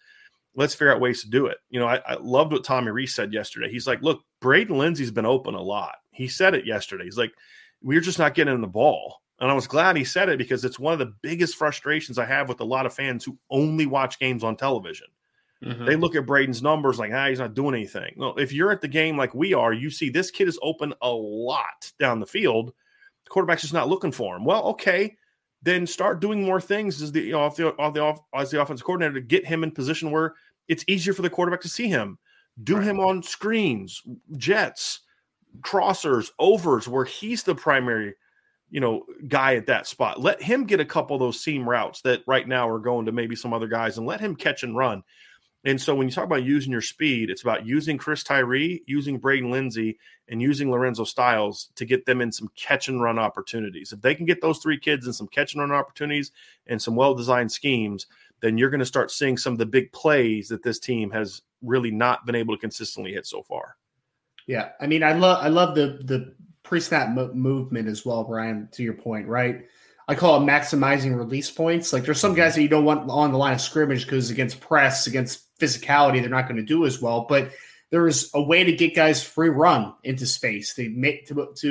let's figure out ways to do it. You know, I loved what Tommy Rees said yesterday. He's like, look, Braden Lindsay's been open a lot. He said it yesterday. He's like, we're just not getting him the ball. And I was glad he said it, because it's one of the biggest frustrations I have with a lot of fans who only watch games on television. Mm-hmm. They look at Braden's numbers like, he's not doing anything. No, if you're at the game like we are, you see this kid is open a lot down the field. The quarterback's just not looking for him. Well, okay, then start doing more things as the, you know, as the offensive coordinator to get him in position where it's easier for the quarterback to see him. Do him on screens, jets, crossers, overs, where he's the primary, you know, guy at that spot. Let him get a couple of those seam routes that right now are going to maybe some other guys, and let him catch and run. And so when you talk about using your speed, it's about using Chris Tyree, using Braden Lindsay, and using Lorenzo Styles to get them in some catch-and-run opportunities. If they can get those three kids in some catch-and-run opportunities and some well-designed schemes, then you're going to start seeing some of the big plays that this team has really not been able to consistently hit so far. Yeah, I mean, I love the pre-snap movement as well, Brian, to your point, right? I call it maximizing release points. Like, there's some guys that you don't want on the line of scrimmage because against press, against physicality, they're not going to do as well. But there is a way to get guys free run into space, to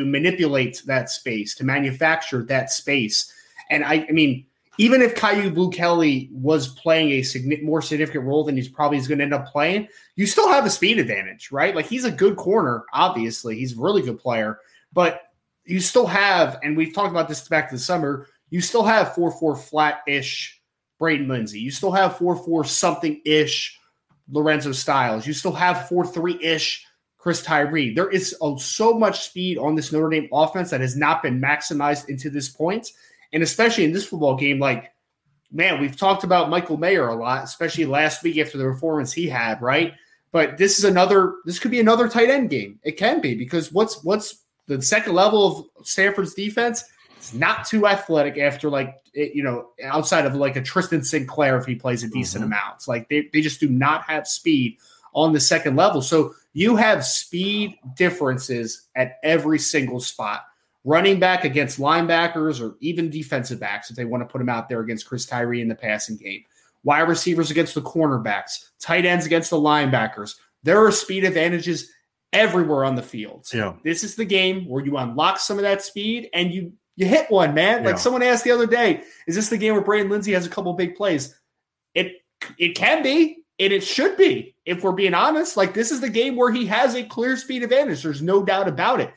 manipulate that space, to manufacture that space. And, I mean, even if Kaiu Blue Kelly was playing a more significant role than he's probably going to end up playing, you still have a speed advantage, right? Like, he's a good corner, obviously. He's a really good player. But – you still have, and we've talked about this back to the summer, you still have 4-4 flat-ish Braden Lindsay. You still have 4-4 something-ish Lorenzo Styles. You still have 4-3-ish Chris Tyree. There is so much speed on this Notre Dame offense that has not been maximized into this point. And especially in this football game, like, man, we've talked about Michael Mayer a lot, especially last week after the performance he had, right? But this could be another tight end game. It can be, because what's the second level of Stanford's defense is not too athletic after, like, you know, outside of like a Tristan Sinclair, if he plays a decent amount. Like, they just do not have speed on the second level. So you have speed differences at every single spot. Running back against linebackers or even defensive backs, if they want to put him out there against Chris Tyree in the passing game. Wide receivers against the cornerbacks. Tight ends against the linebackers. There are speed advantages everywhere on the field. Yeah. This is the game where you unlock some of that speed and you hit one, man. Like, someone asked the other day, is this the game where Braden Lindsay has a couple of big plays? It can be, and it should be, if we're being honest. Like, this is the game where he has a clear speed advantage. There's no doubt about it.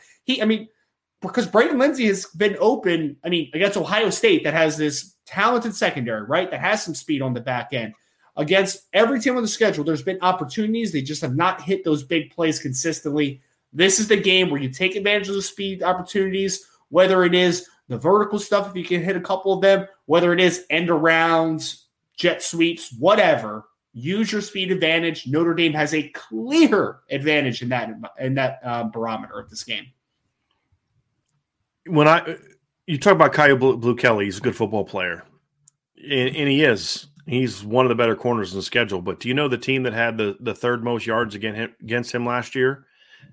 Because Braden Lindsay has been open, against Ohio State, that has this talented secondary, right? That has some speed on the back end. Against every team on the schedule, there's been opportunities. They just have not hit those big plays consistently. This is the game where you take advantage of the speed opportunities, whether it is the vertical stuff, if you can hit a couple of them, whether it is end arounds, jet sweeps, whatever. Use your speed advantage. Notre Dame has a clear advantage in that barometer of this game. You talk about Kaiu Blue Kelly, he's a good football player, and he is. He's one of the better corners in the schedule. But do you know the team that had the third most yards against him last year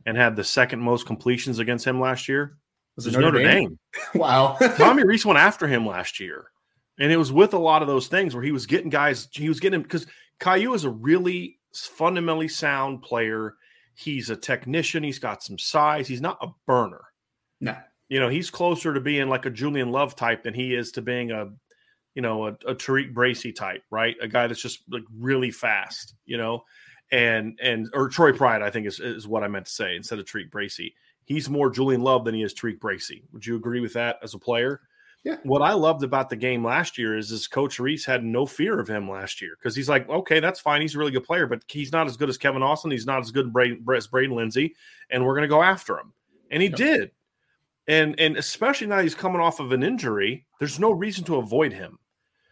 and had the second most completions against him last year? It was Notre Dame. Wow. Tommy Rees went after him last year. And it was with a lot of those things where he was getting guys. He was getting him because Kaiu is a really fundamentally sound player. He's a technician. He's got some size. He's not a burner. No. You know, he's closer to being like a Julian Love type than he is to being a you know, a Tariq Bracy type, right? A guy that's just like really fast, you know, or Troy Pride, I think is what I meant to say instead of Tariq Bracy. He's more Julian Love than he is Tariq Bracy. Would you agree with that as a player? Yeah. What I loved about the game last year is Coach Rees had no fear of him last year because he's like, okay, that's fine. He's a really good player, but he's not as good as Kevin Austin. He's not as good as Braden Lindsay, and we're going to go after him. And he did. And especially now he's coming off of an injury, there's no reason to avoid him.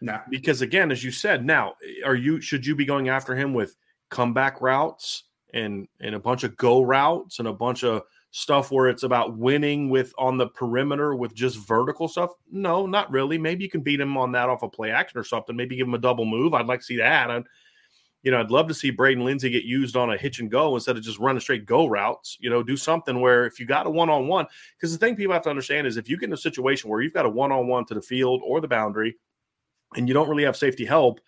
No. Because, again, as you said, now should you be going after him with comeback routes and a bunch of go routes and a bunch of stuff where it's about winning with on the perimeter with just vertical stuff? No, not really. Maybe you can beat him on that off a play action or something. Maybe give him a double move. I'd like to see that. I'd love to see Braden Lindsay get used on a hitch and go instead of just running straight go routes. You know, do something where if you got a one-on-one, because the thing people have to understand is if you get in a situation where you've got a one-on-one to the field or the boundary and you don't really have safety help,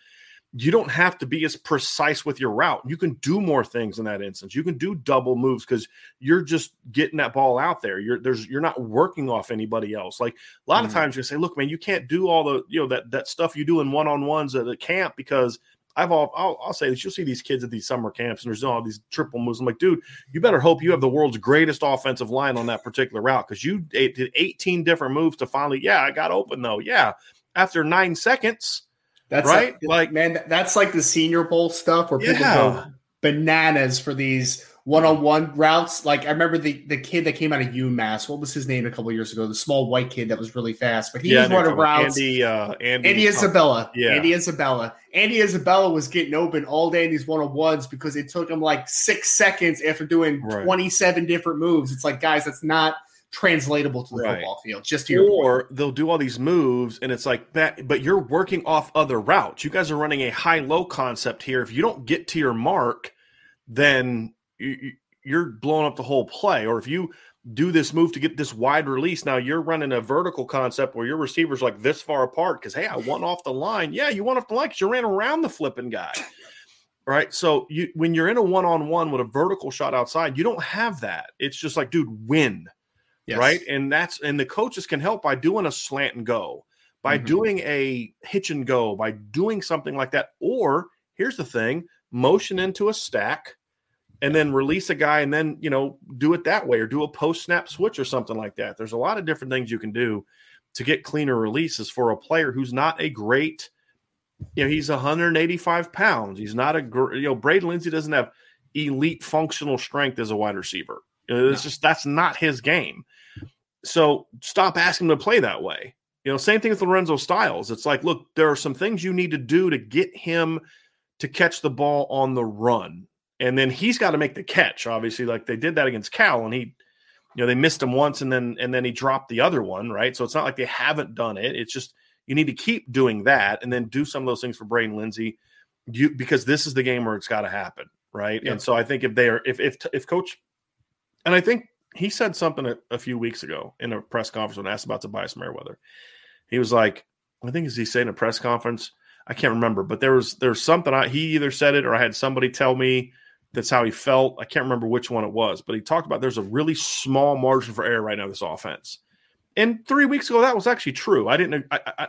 you don't have to be as precise with your route. You can do more things in that instance. You can do double moves because you're just getting that ball out there. You're not working off anybody else. Like a lot of times you say, look, man, you can't do all the, you know, that stuff you do in one-on-ones at a camp because I'll say this. You'll see these kids at these summer camps and there's all these triple moves. I'm like, dude, you better hope you have the world's greatest offensive line on that particular route because you did 18 different moves to finally, I got open though. Yeah. After 9 seconds. That's right. Like, man, that's like the Senior Bowl stuff where people go bananas for these one-on-one routes. Like I remember the kid that came out of UMass. What was his name a couple of years ago? The small white kid that was really fast, but he was running routes. Andy Isabella. Yeah. Andy Isabella was getting open all day in these one-on-ones because it took him like 6 seconds after doing 27 different moves. It's like, guys, that's not translatable to the football field. Just to they'll do all these moves and it's like that, but you're working off other routes. You guys are running a high-low concept here. If you don't get to your mark, then you're blowing up the whole play. Or if you do this move to get this wide release, now you're running a vertical concept where your receiver's like this far apart because, hey, I won off the line. Yeah, you won off the line because you ran around the flipping guy. Right. So when you're in a one-on-one with a vertical shot outside, you don't have that. It's just like, dude, win. Yes. Right. And the coaches can help by doing a slant and go, by doing a hitch and go, by doing something like that. Or here's the thing, motion into a stack and then release a guy and then, you know, do it that way or do a post snap switch or something like that. There's a lot of different things you can do to get cleaner releases for a player who's not a great, you know, he's 185 pounds. He's not Braden Lindsay doesn't have elite functional strength as a wide receiver. That's not his game. So stop asking him to play that way. You know, same thing with Lorenzo Styles. It's like, look, there are some things you need to do to get him to catch the ball on the run. And then he's got to make the catch. Obviously, like they did that against Cal and he, you know, they missed him once and then he dropped the other one. Right. So it's not like they haven't done it. It's just, you need to keep doing that and then do some of those things for Braden Lindsay, because this is the game where it's got to happen. Right. Yeah. And so I think if Coach, and I think he said something a few weeks ago in a press conference when asked about Tobias Merriweather. He was like, I think as he said in a press conference, I can't remember, but there was something he either said it or I had somebody tell me that's how he felt. I can't remember which one it was, but he talked about there's a really small margin for error right now, this offense. And 3 weeks ago, that was actually true.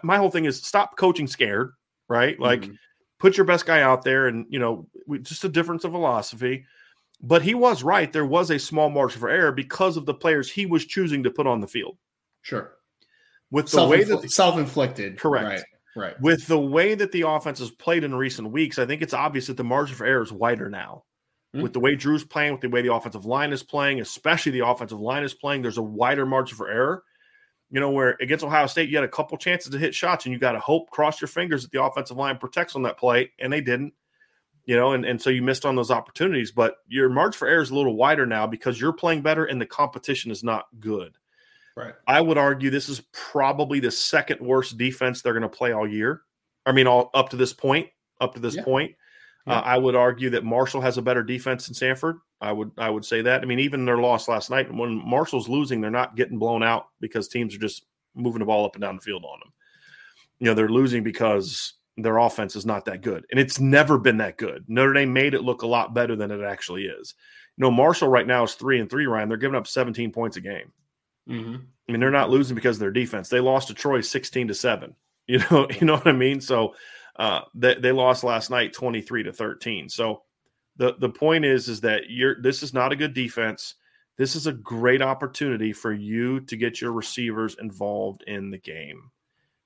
My whole thing is stop coaching scared, right? Like put your best guy out there and, you know, just a difference of philosophy. But he was right. There was a small margin for error because of the players he was choosing to put on the field. Sure. With the way that self-inflicted. Correct. Right. With the way that the offense has played in recent weeks, I think it's obvious that the margin for error is wider now. Mm-hmm. With the way Drew's playing, with the way the offensive line is playing, especially the offensive line is playing, there's a wider margin for error. You know, where against Ohio State, you had a couple chances to hit shots and you got to hope, cross your fingers that the offensive line protects on that play, and they didn't. You know, and so you missed on those opportunities, but your margin for error is a little wider now because you're playing better and the competition is not good. Right. I would argue this is probably the second worst defense they're going to play all year. I mean, all up to this point. Yeah. I would argue that Marshall has a better defense than Sanford. I would say that. I mean, even their loss last night, when Marshall's losing, they're not getting blown out because teams are just moving the ball up and down the field on them. You know, they're losing because their offense is not that good, and it's never been that good. Notre Dame made it look a lot better than it actually is. You know, Marshall right now is 3-3, Ryan. They're giving up 17 points a game. Mm-hmm. I mean, they're not losing because of their defense. They lost to Troy 16-7. You know what I mean? So they lost last night 23-13. So the point is that this is not a good defense. This is a great opportunity for you to get your receivers involved in the game.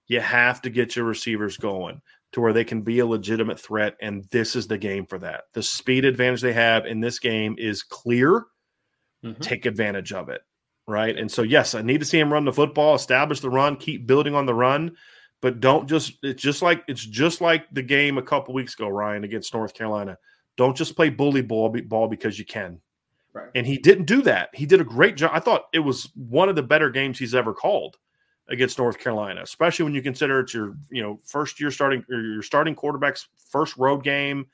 You have to get your receivers going to where they can be a legitimate threat, and this is the game for that. The speed advantage they have in this game is clear. Mm-hmm. Take advantage of it, right? And so, yes, I need to see him run the football, establish the run, keep building on the run, but don't just – it's just like the game a couple weeks ago, Ryan, against North Carolina. Don't just play bully ball because you can. Right. And he didn't do that. He did a great job. I thought it was one of the better games he's ever called against North Carolina, especially when you consider it's your, first year starting or your starting quarterback's first road game.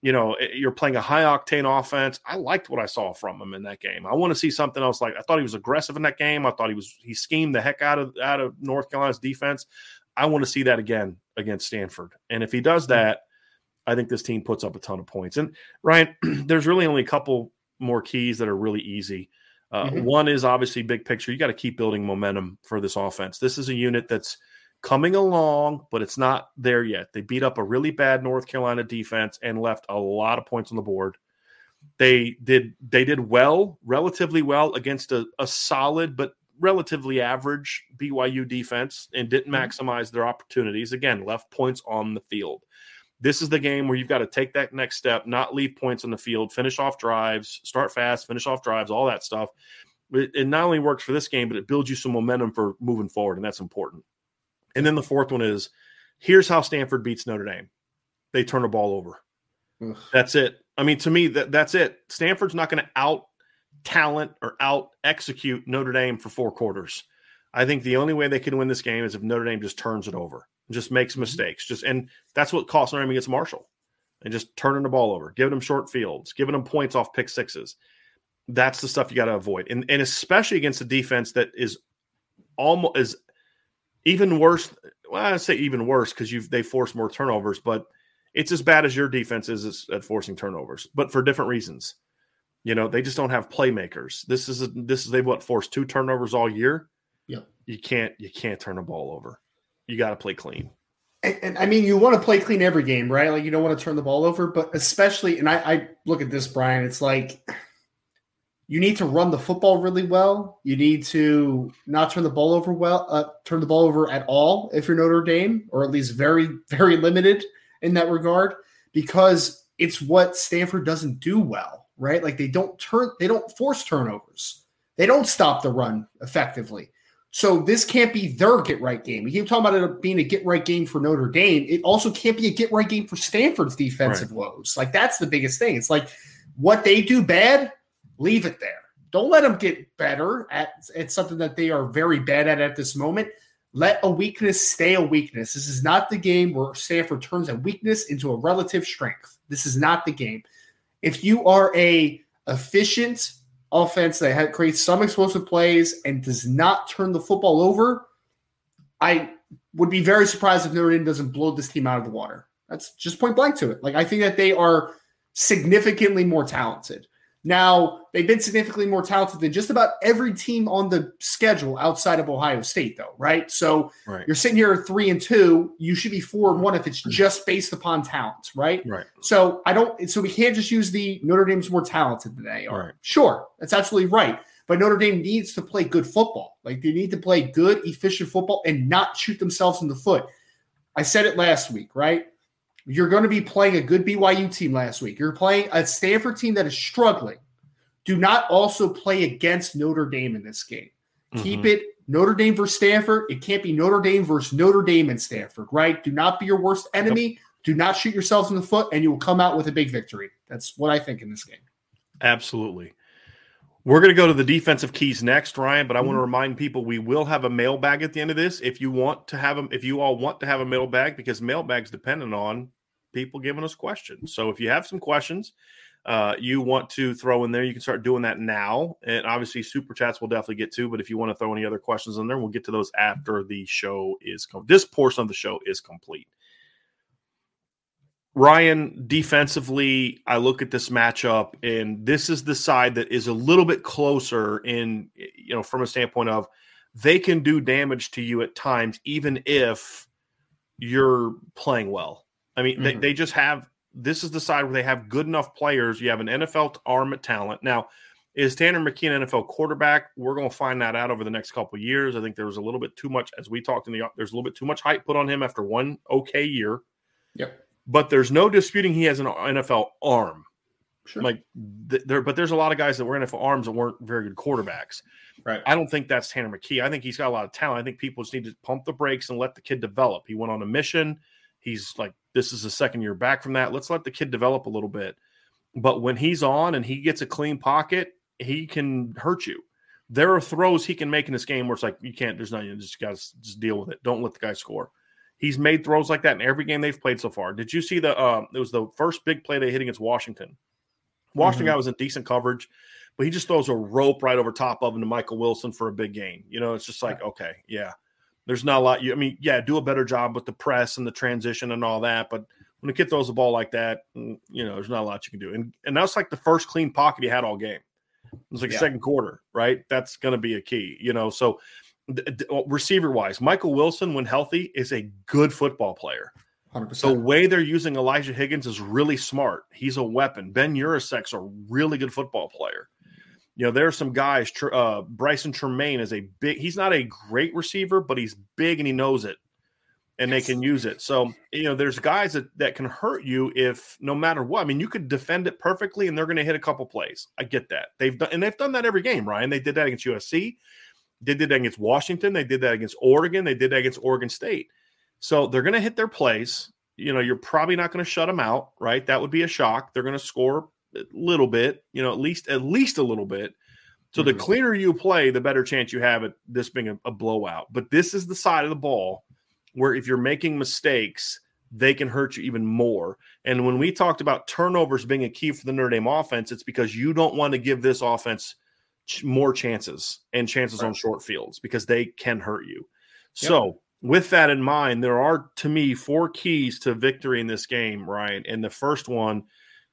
You're playing a high octane offense. I liked what I saw from him in that game. I want to see something else. I thought he was aggressive in that game. I thought he schemed the heck out of North Carolina's defense. I want to see that again against Stanford. And if he does that, I think this team puts up a ton of points. And Ryan, there's really only a couple more keys that are really easy. One is obviously big picture. You got to keep building momentum for this offense. This is a unit that's coming along, but it's not there yet. They beat up a really bad North Carolina defense and left a lot of points on the board. They did well, relatively well against a solid but relatively average BYU defense and didn't maximize their opportunities. Again, left points on the field. This is the game where you've got to take that next step, not leave points on the field, finish off drives, start fast, finish off drives, all that stuff. It not only works for this game, but it builds you some momentum for moving forward, and that's important. And then the fourth one is, here's how Stanford beats Notre Dame. They turn the ball over. Ugh. That's it. I mean, to me, that's it. Stanford's not going to out-talent or out-execute Notre Dame for four quarters. I think the only way they can win this game is if Notre Dame just turns it over. Just makes mistakes. And that's what costs them against Marshall. And just turning the ball over, giving them short fields, giving them points off pick sixes. That's the stuff you got to avoid. And especially against a defense that is almost is even worse. Well, I say even worse because they force more turnovers, but it's as bad as your defense is at forcing turnovers, but for different reasons. They just don't have playmakers. They've forced two turnovers all year. Yeah. You can't turn the ball over. You got to play clean. And I mean, you want to play clean every game, right? You don't want to turn the ball over, but especially, and I look at this, Brian, it's you need to run the football really well. You need to not turn the ball over turn the ball over at all if you're Notre Dame, or at least very, very limited in that regard, because it's what Stanford doesn't do well, right? They don't force turnovers. They don't stop the run effectively. So this can't be their get-right game. We keep talking about it being a get-right game for Notre Dame. It also can't be a get-right game for Stanford's defensive woes. That's the biggest thing. It's what they do bad, leave it there. Don't let them get better at something that they are very bad at this moment. Let a weakness stay a weakness. This is not the game where Stanford turns a weakness into a relative strength. This is not the game. If you are an efficient offense that creates some explosive plays and does not turn the football over, I would be very surprised if Notre Dame doesn't blow this team out of the water. That's just point blank to it. I think that they are significantly more talented. Now, they've been significantly more talented than just about every team on the schedule outside of Ohio State, though, right? So you're sitting here at 3-2. You should be 4-1 if it's just based upon talent, right? Right. So So we can't just use the Notre Dame's more talented than they are. Right. Sure, that's absolutely right. But Notre Dame needs to play good football. They need to play good, efficient football and not shoot themselves in the foot. I said it last week, right? You're going to be playing a good BYU team last week. You're playing a Stanford team that is struggling. Do not also play against Notre Dame in this game. Mm-hmm. Keep it Notre Dame versus Stanford. It can't be Notre Dame versus Notre Dame and Stanford, right? Do not be your worst enemy. Yep. Do not shoot yourselves in the foot, and you will come out with a big victory. That's what I think in this game. Absolutely. We're going to go to the defensive keys next, Ryan, but I want to remind people we will have a mailbag at the end of this. If you all want to have a mailbag, because mailbag's dependent on people giving us questions. So if you have some questions you want to throw in there, you can start doing that now. And obviously super chats will definitely get to, but if you want to throw any other questions in there, we'll get to those after the show this portion of the show is complete. Ryan, defensively, I look at this matchup, and this is the side that is a little bit closer in, from a standpoint of they can do damage to you at times, even if you're playing well. I mean, they just have – this is the side where they have good enough players. You have an NFL arm at talent. Now, is Tanner McKee an NFL quarterback? We're going to find that out over the next couple of years. I think there was a little bit too much, as we talked in the – there's a little bit too much hype put on him after one okay year. Yep. But there's no disputing he has an NFL arm. Sure. Like there, but there's a lot of guys that were NFL arms that weren't very good quarterbacks. Right. I don't think that's Tanner McKee. I think he's got a lot of talent. I think people just need to pump the brakes and let the kid develop. He went on a mission. He's like, this is the second year back from that. Let's let the kid develop a little bit. But when he's on and he gets a clean pocket, he can hurt you. There are throws he can make in this game where it's like, you can't, there's nothing, you just got to just deal with it. Don't let the guy score. He's made throws like that in every game they've played so far. Did you see the, it was the first big play they hit against Washington. Washington guy was in decent coverage, but he just throws a rope right over top of him to Michael Wilson for a big gain. You know, it's just like, okay, yeah, there's not a lot. I mean, yeah, do a better job with the press and the transition and all that. But when a kid throws the ball like that, you know, there's not a lot you can do. And that's like the first clean pocket he had all game. It was like second quarter, right? That's going to be a key, you know. So receiver wise, Michael Wilson, when healthy, is a good football player. 100%. The way they're using Elijah Higgins is really smart. He's a weapon. Ben Urisek's a really good football player. You know, there are some guys. Bryson Tremaine is a big – he's not a great receiver, but he's big and he knows it, and they can use it. So, you know, there's guys that can hurt you if – no matter what. I mean, you could defend it perfectly and they're going to hit a couple plays. I get that. They've done that every game, Ryan. They did that against USC. They did that against Washington. They did that against Oregon. They did that against Oregon State. So they're going to hit their plays. You know, you're probably not going to shut them out, right? That would be a shock. They're going to score a little bit, you know, at least a little bit. So the cleaner you play, the better chance you have at this being a blowout. But this is the side of the ball where if you're making mistakes, they can hurt you even more. And when we talked about turnovers being a key for the Notre Dame offense, it's because you don't want to give this offense more chances and chances on short fields because they can hurt you. Yep. So with that in mind, there are, to me, four keys to victory in this game, Ryan. And the first one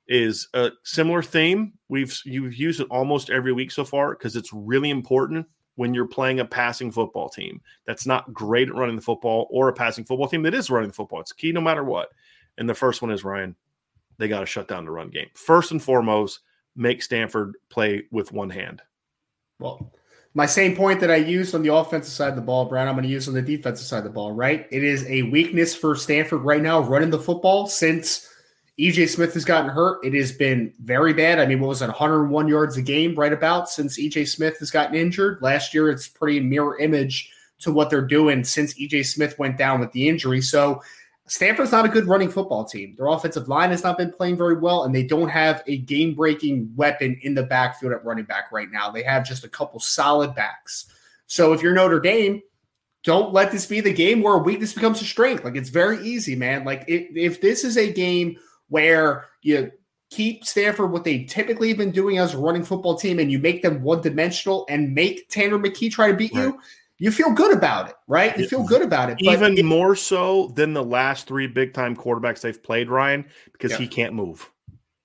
is a similar theme. You've used it almost every week so far because it's really important when you're playing a passing football team that's not great at running the football or a passing football team that is running the football. It's key no matter what. And the first one is, Ryan, they got to shut down the run game. First and foremost, make Stanford play with one hand. Well, my same point that I used on the offensive side of the ball, Brian, I'm going to use on the defensive side of the ball, right? It is a weakness for Stanford right now running the football. Since E.J. Smith has gotten hurt, it has been very bad. I mean, what was it, 101 yards a game right about since E.J. Smith has gotten injured? Last year, it's pretty mirror image to what they're doing since E.J. Smith went down with the injury. So Stanford's not a good running football team. Their offensive line has not been playing very well, and they don't have a game-breaking weapon in the backfield at running back right now. They have just a couple solid backs. So if you're Notre Dame, don't let this be the game where a weakness becomes a strength. Like, it's very easy, man. Like, if this is a game where you keep Stanford what they typically have been doing as a running football team and you make them one-dimensional and make Tanner McKee try to beat you, you feel good about it, right? You feel good about it. Even more so than the last three big-time quarterbacks they've played, Ryan, because he can't move.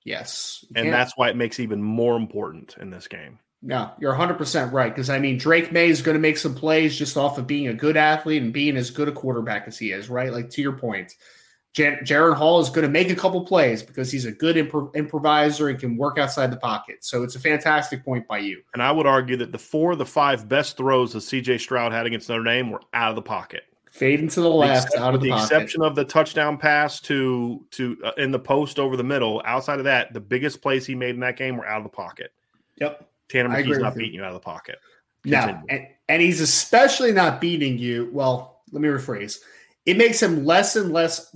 Yes. And that's why it makes it even more important in this game. No, you're 100% right. Because, I mean, Drake May is going to make some plays just off of being a good athlete and being as good a quarterback as he is, right? Like, to your point, Jaron Hall is going to make a couple plays because he's a good improviser and can work outside the pocket. So it's a fantastic point by you. And I would argue that the four of the five best throws that C.J. Stroud had against Notre Dame were out of the pocket. Fading to the left, out of the pocket. With the exception of the touchdown pass to in the post over the middle, outside of that, the biggest plays he made in that game were out of the pocket. Yep. Tanner McKee's not beating you out of the pocket. No, and he's especially not beating you. Well, let me rephrase. It makes him less and less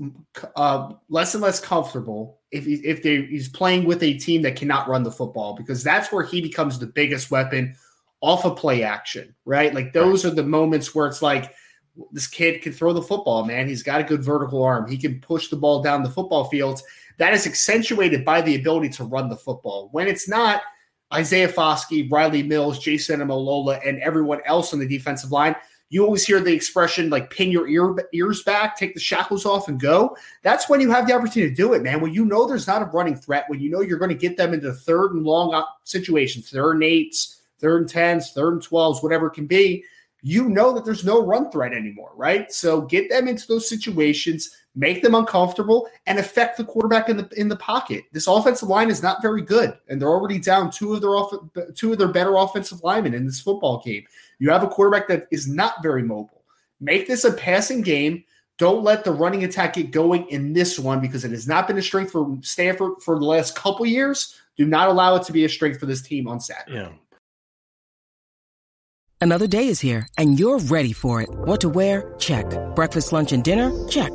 comfortable if he's playing with a team that cannot run the football, because that's where he becomes the biggest weapon off of play action, right? Like, those are the moments where it's like, this kid can throw the football, man. He's got a good vertical arm. He can push the ball down the football field. That is accentuated by the ability to run the football. When it's not, Isaiah Foskey, Riley Mills, Jason Amalola, and everyone else on the defensive line, you always hear the expression, like, pin your ears back, take the shackles off, and go. That's when you have the opportunity to do it, man. When you know there's not a running threat, when you know you're going to get them into third and long situations, 3rd and 8s, 3rd and 10s, 3rd and 12s, whatever it can be, you know that there's no run threat anymore, right? So get them into those situations, make them uncomfortable, and affect the quarterback in the pocket. This offensive line is not very good, and they're already down two of their better offensive linemen in this football game. You have a quarterback that is not very mobile. Make this a passing game. Don't let the running attack get going in this one because it has not been a strength for Stanford for the last couple years. Do not allow it to be a strength for this team on Saturday. Yeah. Another day is here, and you're ready for it. What to wear? Check. Breakfast, lunch, and dinner? Check.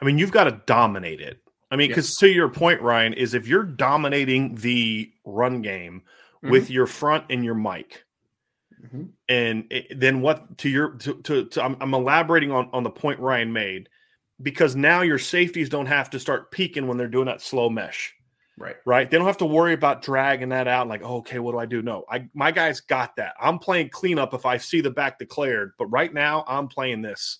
I mean, you've got to dominate it. I mean, because to your point, Ryan, is if you're dominating the run game with your front and your mic, and then what to your to I'm elaborating on the point Ryan made, because now your safeties don't have to start peaking when they're doing that slow mesh, right? They don't have to worry about dragging that out. Like, oh, okay, what do I do? No, my guys got that. I'm playing cleanup if I see the back declared, but right now I'm playing this.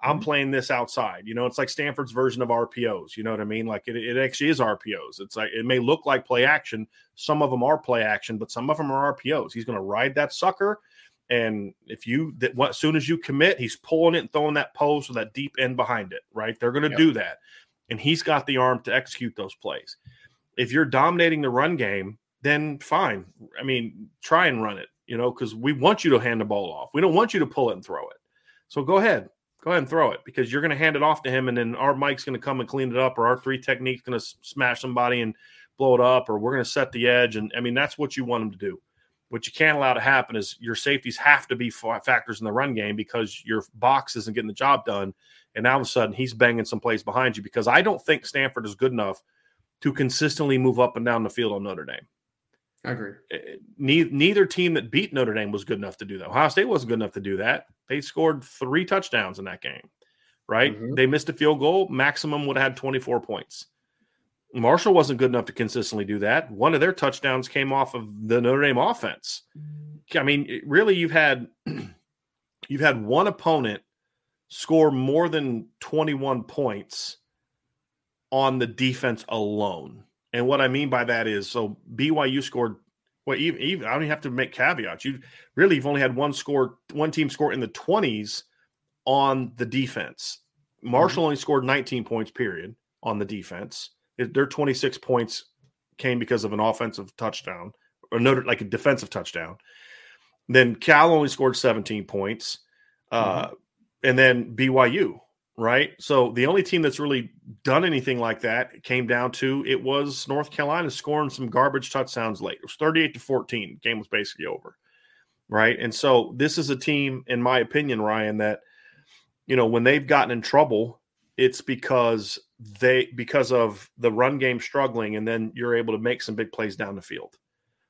I'm playing this outside. You know, it's like Stanford's version of RPOs. You know what I mean? Like it actually is RPOs. It's like, it may look like play action. Some of them are play action, but some of them are RPOs. He's going to ride that sucker. And if you, as soon as you commit, he's pulling it and throwing that post or that deep end behind it, right? They're going to do that. And he's got the arm to execute those plays. If you're dominating the run game, then fine. I mean, try and run it, you know, because we want you to hand the ball off. We don't want you to pull it and throw it. So go ahead. Go ahead and throw it because you're going to hand it off to him, and then our mic's going to come and clean it up, or our three technique's going to smash somebody and blow it up, or we're going to set the edge. And, I mean, that's what you want them to do. What you can't allow to happen is your safeties have to be factors in the run game because your box isn't getting the job done, and now all of a sudden he's banging some plays behind you because I don't think Stanford is good enough to consistently move up and down the field on Notre Dame. I agree. Neither team that beat Notre Dame was good enough to do that. Ohio State wasn't good enough to do that. They scored 3 touchdowns in that game, right? They missed a field goal. Maximum would have had 24 points. Marshall wasn't good enough to consistently do that. One of their touchdowns came off of the Notre Dame offense. I mean, really, you've had one opponent score more than 21 points on the defense alone. And what I mean by that is, so BYU scored. Well, even I don't even have to make caveats. You've only had one team score in the 20s on the defense. Marshall only scored 19 points, period, on the defense. Their 26 points came because of an offensive touchdown or like a defensive touchdown. Then Cal only scored 17 points, and then BYU. Right. So the only team that's really done anything like that came down to it was North Carolina scoring some garbage touchdowns late. It was 38-14. Game was basically over. Right. And so this is a team, in my opinion, Ryan, that, you know, when they've gotten in trouble, it's because of the run game struggling, and then you're able to make some big plays down the field.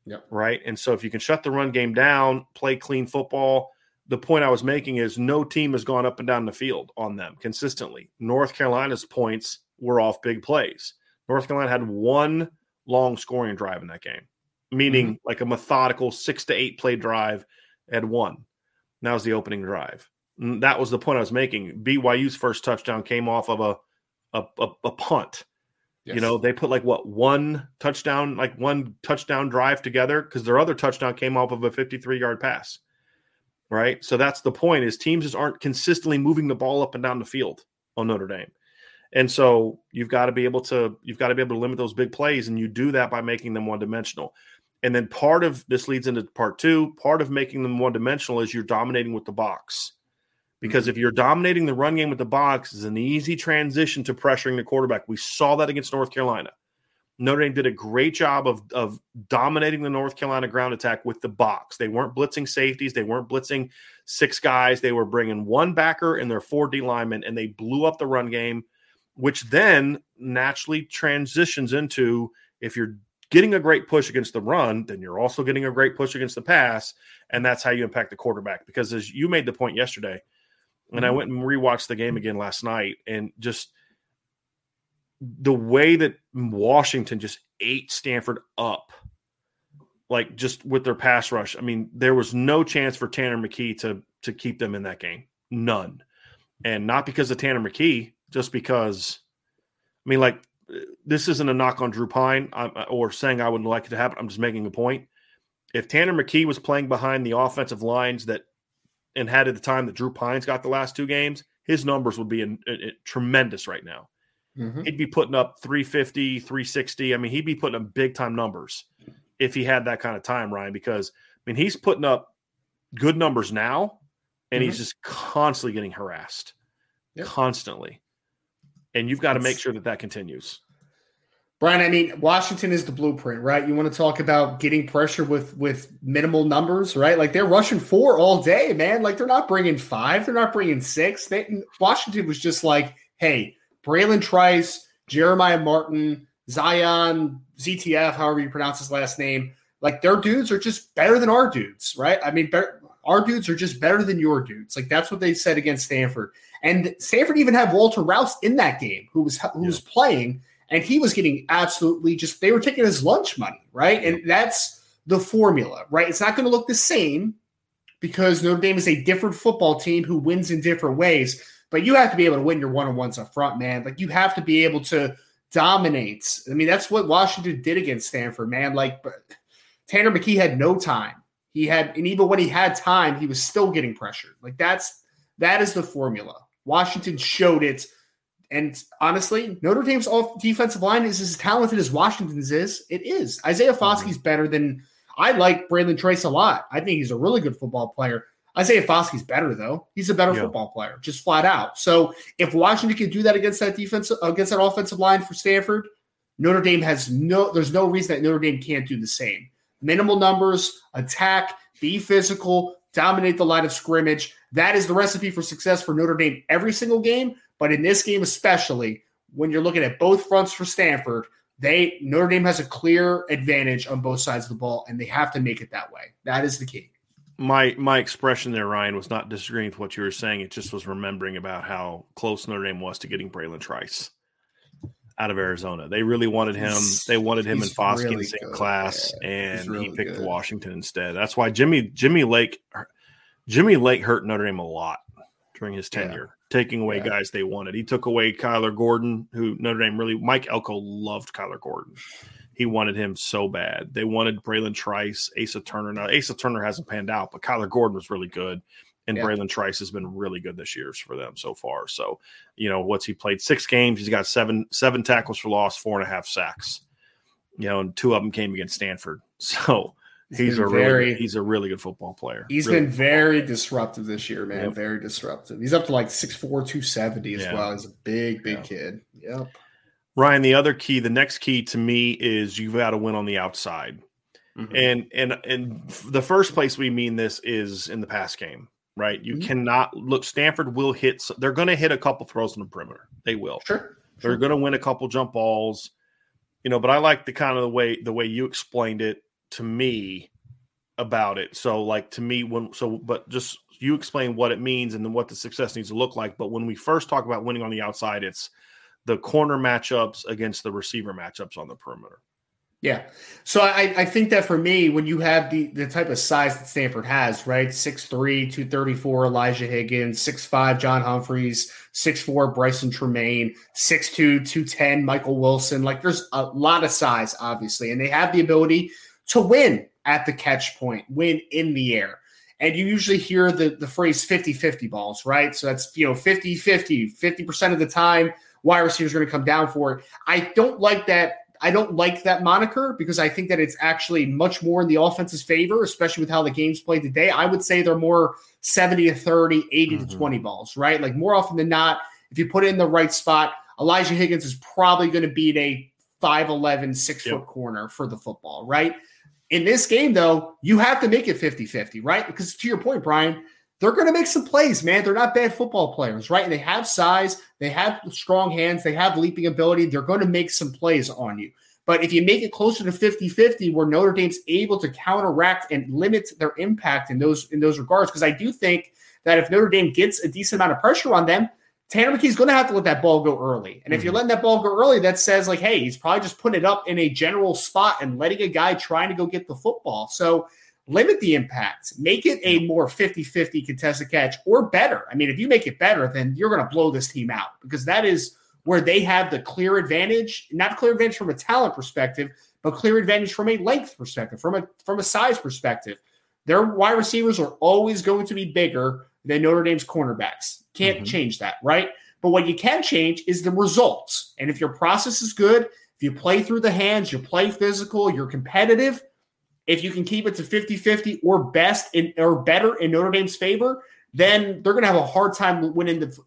Yeah. Right. And so if you can shut the run game down, play clean football. The point I was making is no team has gone up and down the field on them consistently. North Carolina's points were off big plays. North Carolina had one long scoring drive in that game, meaning like a methodical 6 to 8 play drive at one. That was the opening drive. And that was the point I was making. BYU's first touchdown came off of a punt. Yes. You know, they put one touchdown drive together because their other touchdown came off of a 53-yard pass. Right. So that's the point is teams just aren't consistently moving the ball up and down the field on Notre Dame. And so you've got to be able to limit those big plays. And you do that by making them one dimensional. And then part of this leads into part two. Part of making them one dimensional is you're dominating with the box. Because if you're dominating the run game with the box, it's an easy transition to pressuring the quarterback. We saw that against North Carolina. Notre Dame did a great job of dominating the North Carolina ground attack with the box. They weren't blitzing safeties. They weren't blitzing six guys. They were bringing one backer and their four D linemen, and they blew up the run game, which then naturally transitions into, if you're getting a great push against the run, then you're also getting a great push against the pass, and that's how you impact the quarterback. Because as you made the point yesterday, and I went and rewatched the game again last night, and just the way that Washington just ate Stanford up, like just with their pass rush. I mean, there was no chance for Tanner McKee to keep them in that game. None. And not because of Tanner McKee, just because, I mean, like, this isn't a knock on Drew Pine or saying I would like it to happen. I'm just making a point. If Tanner McKee was playing behind the offensive lines that and had at the time that Drew Pine's got the last two games, his numbers would be in tremendous right now. Mm-hmm. He'd be putting up 350, 360. I mean, he'd be putting up big-time numbers if he had that kind of time, Ryan, because, I mean, he's putting up good numbers now, and he's just constantly getting harassed, constantly. And you've got to make sure that that continues. Brian, I mean, Washington is the blueprint, right? You want to talk about getting pressure with minimal numbers, right? Like, they're rushing four all day, man. Like, they're not bringing five. They're not bringing six. Washington was just like, hey, Bralen Trice, Jeremiah Martin, Zion, ZTF, however you pronounce his last name, like, their dudes are just better than our dudes, right? I mean, our dudes are just better than your dudes. Like, that's what they said against Stanford. And Stanford even had Walter Rouse in that game who was playing, and he was getting absolutely just – they were taking his lunch money, right? And that's the formula, right? It's not going to look the same because Notre Dame is a different football team who wins in different ways, but you have to be able to win your one-on-ones up front, man. Like, you have to be able to dominate. I mean, that's what Washington did against Stanford, man. Like, Tanner McKee had no time. And even when he had time, he was still getting pressured. Like, that is the formula. Washington showed it. And honestly, Notre Dame's defensive line is as talented as Washington's is. It is. Isaiah Foskey's better than – I like Bralen Trice a lot. I think he's a really good football player. Isaiah Foskey's better, though. He's a better football player, just flat out. So if Washington can do that against that offensive line for Stanford, Notre Dame has no – there's no reason that Notre Dame can't do the same. Minimal numbers, attack, be physical, dominate the line of scrimmage. That is the recipe for success for Notre Dame every single game. But in this game especially, when you're looking at both fronts for Stanford, Notre Dame has a clear advantage on both sides of the ball, and they have to make it that way. That is the key. My expression there, Ryan, was not disagreeing with what you were saying. It just was remembering about how close Notre Dame was to getting Bralen Trice out of Arizona. They really wanted him. They wanted him and Foskey in the same class, and he picked Washington instead. That's why Jimmy Lake hurt Notre Dame a lot during his tenure, taking away guys they wanted. He took away Kyler Gordon, who Notre Dame really – Mike Elko loved Kyler Gordon. He wanted him so bad. They wanted Bralen Trice, Asa Turner. Now, Asa Turner hasn't panned out, but Kyler Gordon was really good, and Bralen Trice has been really good this year for them so far. So, you know, he played six games. He's got seven tackles for loss, 4.5 sacks. You know, and two of them came against Stanford. So he's a really good football player. He's been very disruptive this year, man. Yep. Very disruptive. He's up to like 6'4", 270 as well. He's a big kid. Yep. Ryan, the next key to me is you've got to win on the outside. Mm-hmm. And the first place we mean this is in the pass game, right? You cannot – look, Stanford will hit – they're going to hit a couple throws on the perimeter. They will. Sure. They're going to win a couple jump balls. You know, but I like the way you explained it to me about it. So, like, to me, but just you explain what it means and then what the success needs to look like. But when we first talk about winning on the outside, it's the corner matchups against the receiver matchups on the perimeter. Yeah. So I think that for me, when you have the type of size that Stanford has, right? 6'3", 234, Elijah Higgins, 6'5", John Humphreys, 6'4", Bryson Tremaine, 6'2", 210, Michael Wilson. Like, there's a lot of size, obviously, and they have the ability to win at the catch point, win in the air. And you usually hear the phrase 50-50 balls, right? So that's, you know, 50-50, 50% of the time, wide receivers are going to come down for it. I don't like that I don't like that moniker because I think that it's actually much more in the offense's favor, especially with how the game's played today. I would say they're more 70 to 30, 80 to 20 balls, right? Like more often than not, if you put it in the right spot, Elijah Higgins is probably going to beat a 5'11", 6-foot corner for the football, right? In this game, though, you have to make it 50-50, right? Because to your point, Brian, they're going to make some plays, man. They're not bad football players, right? And they have size. They have strong hands. They have leaping ability. They're going to make some plays on you. But if you make it closer to 50-50, where Notre Dame's able to counteract and limit their impact in those regards, because I do think that if Notre Dame gets a decent amount of pressure on them, Tanner McKee's going to have to let that ball go early. And if you're letting that ball go early, that says, like, hey, he's probably just putting it up in a general spot and letting a guy trying to go get the football. So limit the impact. Make it a more 50-50 contested catch or better. I mean, if you make it better, then you're going to blow this team out because that is where they have the clear advantage, not clear advantage from a talent perspective, but clear advantage from a length perspective, from a size perspective. Their wide receivers are always going to be bigger than Notre Dame's cornerbacks. Can't change that, right? But what you can change is the results. And if your process is good, if you play through the hands, you play physical, you're competitive, if you can keep it to 50-50 or better in Notre Dame's favor, then they're going to have a hard time moving the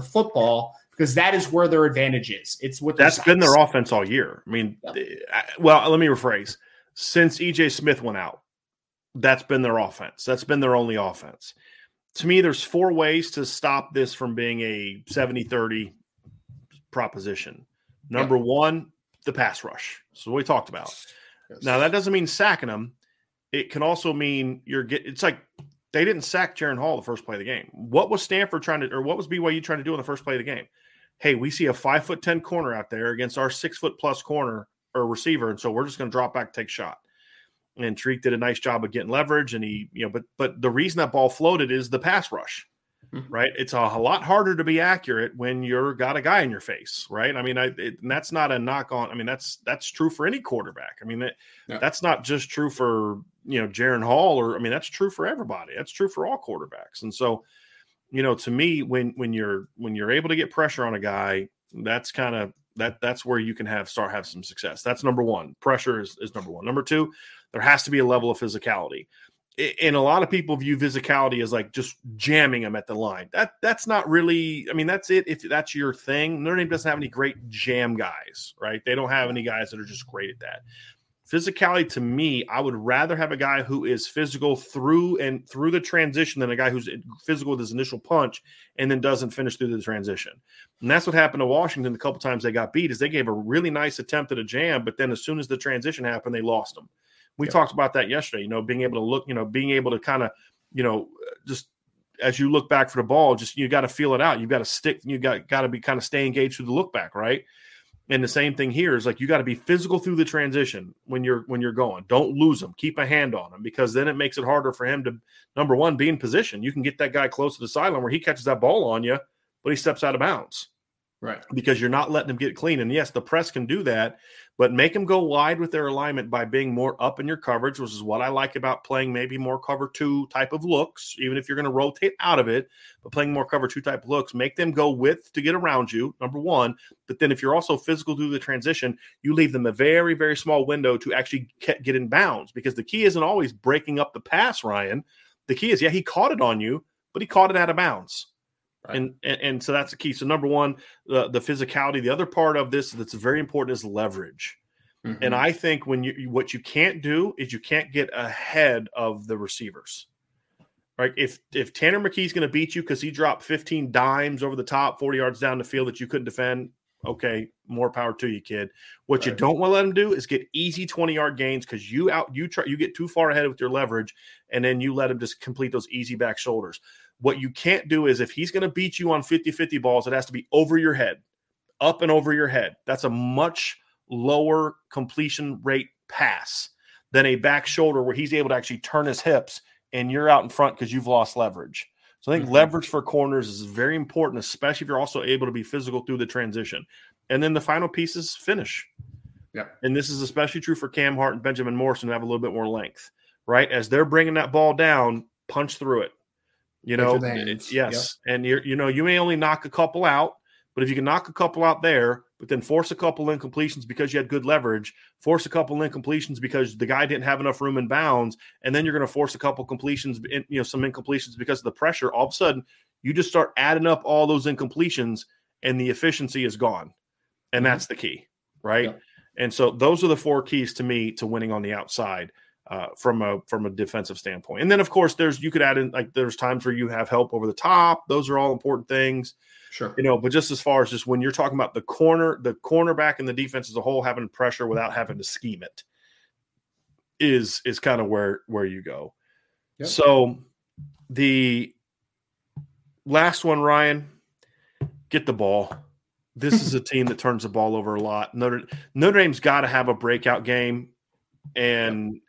football because that is where their advantage is. It's what that's been their offense all year. I mean, well, let me rephrase. Since E.J. Smith went out, that's been their offense. That's been their only offense. To me, there's four ways to stop this from being a 70-30 proposition. Number one, the pass rush. So we talked about. Yes. Now, that doesn't mean sacking them. It can also mean it's like they didn't sack Jaron Hall the first play of the game. What was Stanford trying to – or what was BYU trying to do on the first play of the game? Hey, we see a 5'10" corner out there against our 6'+ corner or receiver, and so we're just going to drop back, take shot. And Tariq did a nice job of getting leverage, and he, you know, but the reason that ball floated is the pass rush, right? It's a lot harder to be accurate when you're got a guy in your face, right? I mean, and that's not a knock on. I mean, that's true for any quarterback. I mean, that's not just true for Jaron Hall, or I mean, that's true for everybody. That's true for all quarterbacks. And so, to me, when you're able to get pressure on a guy, that's kind of that's where you can have some success. That's number one. Pressure is number one. Number two, there has to be a level of physicality. And a lot of people view physicality as like just jamming them at the line. That's not really – I mean, that's it if that's your thing. Notre Dame doesn't have any great jam guys, right? They don't have any guys that are just great at that. Physicality, to me, I would rather have a guy who is physical through the transition than a guy who's physical with his initial punch and then doesn't finish through the transition. And that's what happened to Washington a couple times they got beat is they gave a really nice attempt at a jam, but then as soon as the transition happened, they lost them. We talked about that yesterday, being able to look, being able to kind of, just as you look back for the ball, just you got to feel it out. You got to stick. You got to be kind of stay engaged through the look back, right? And the same thing here is like you got to be physical through the transition when you're going. Don't lose him. Keep a hand on him because then it makes it harder for him to, number one, be in position. You can get that guy close to the sideline where he catches that ball on you, but he steps out of bounds. Right. Because you're not letting them get clean. And yes, the press can do that, but make them go wide with their alignment by being more up in your coverage, which is what I like about playing maybe more cover 2 type of looks, even if you're going to rotate out of it, but playing more cover 2 type of looks, make them go width to get around you, number one. But then if you're also physical through the transition, you leave them a very, very small window to actually get in bounds because the key isn't always breaking up the pass, Ryan. The key is, he caught it on you, but he caught it out of bounds. And so that's the key. So number one, the physicality. The other part of this that's very important is leverage. And I think what you can't do is you can't get ahead of the receivers. Right? If Tanner McKee's going to beat you because he dropped 15 dimes over the top, 40 yards down the field that you couldn't defend, okay, more power to you, kid. What you don't want to let him do is get easy 20-yard gains because you get too far ahead with your leverage, and then you let him just complete those easy back shoulders. What you can't do is if he's going to beat you on 50-50 balls, it has to be over your head, up and over your head. That's a much lower completion rate pass than a back shoulder where he's able to actually turn his hips and you're out in front because you've lost leverage. So I think leverage for corners is very important, especially if you're also able to be physical through the transition. And then the final piece is finish. Yeah. And this is especially true for Cam Hart and Benjamin Morrison who have a little bit more length, right? As they're bringing that ball down, punch through it. And you may only knock a couple out, but if you can knock a couple out there, but then force a couple incompletions because you had good leverage, force a couple incompletions because the guy didn't have enough room in bounds, and then you're going to force a couple completions, you know, some incompletions because of the pressure. All of a sudden, you just start adding up all those incompletions, and the efficiency is gone. And that's the key, right? Yeah. And so those are the four keys to me to winning on the outside from a defensive standpoint. And then, of course, you could add in, like, there's times where you have help over the top. Those are all important things. Sure. You know, but just as far as just when you're talking about the cornerback and the defense as a whole having pressure without having to scheme it is kind of where you go. Yep. So the last one, Ryan, get the ball. This is a team that turns the ball over a lot. Notre Dame's got to have a breakout game and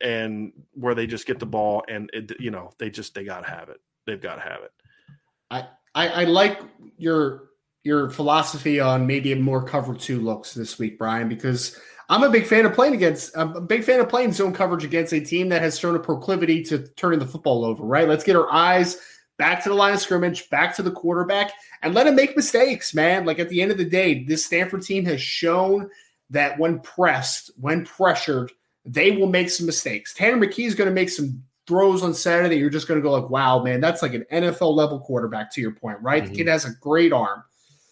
where they just get the ball and, you know, they got to have it. They've got to have it. I like your philosophy on maybe more cover two looks this week, Brian, because I'm a big fan of playing zone coverage against a team that has shown a proclivity to turning the football over, right? Let's get our eyes back to the line of scrimmage, back to the quarterback, and let him make mistakes, man. Like, at the end of the day, this Stanford team has shown that when pressed, when pressured, they will make some mistakes. Tanner McKee is going to make some throws on Saturday, you're just going to go like, wow, man, that's like an NFL-level quarterback, to your point, right? Mm-hmm. The kid has a great arm.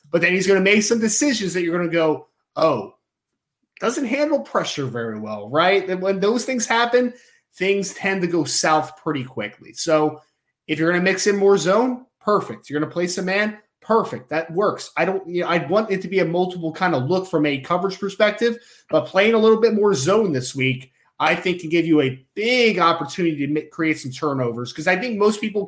But then he's going to make some decisions that you're going to go, oh, doesn't handle pressure very well, right? And when those things happen, things tend to go south pretty quickly. So if you're going to mix in more zone, perfect. You're going to play some man, perfect. That works. I'd want it to be a multiple kind of look from a coverage perspective, but playing a little bit more zone this week I think can give you a big opportunity to create some turnovers, because I think most people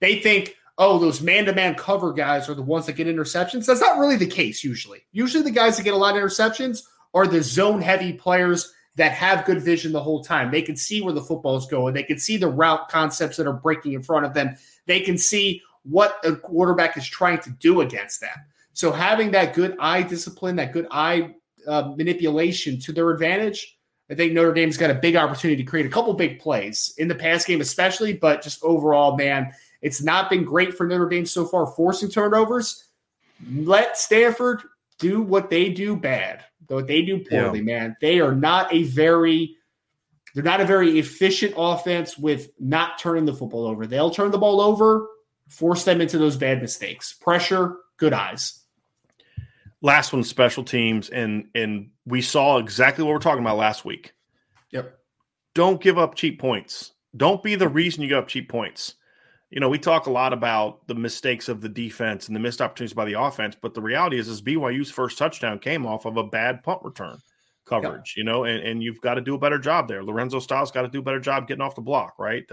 they think, oh, those man-to-man cover guys are the ones that get interceptions. That's not really the case usually. Usually the guys that get a lot of interceptions are the zone-heavy players that have good vision the whole time. They can see where the football is going. They can see the route concepts that are breaking in front of them. They can see what a quarterback is trying to do against them. So having that good eye discipline, that good eye manipulation to their advantage – I think Notre Dame's got a big opportunity to create a couple big plays in the pass game especially, but just overall, man, it's not been great for Notre Dame so far forcing turnovers. Let Stanford do what they do bad, what they do poorly, man. They are not a very efficient offense with not turning the football over. They'll turn the ball over, force them into those bad mistakes. Pressure, good eyes. Last one, special teams, and we saw exactly what we're talking about last week. Yep. Don't give up cheap points. Don't be the reason you give up cheap points. You know, we talk a lot about the mistakes of the defense and the missed opportunities by the offense, but the reality is BYU's first touchdown came off of a bad punt return coverage, you know, and you've got to do a better job there. Lorenzo Styles got to do a better job getting off the block, right?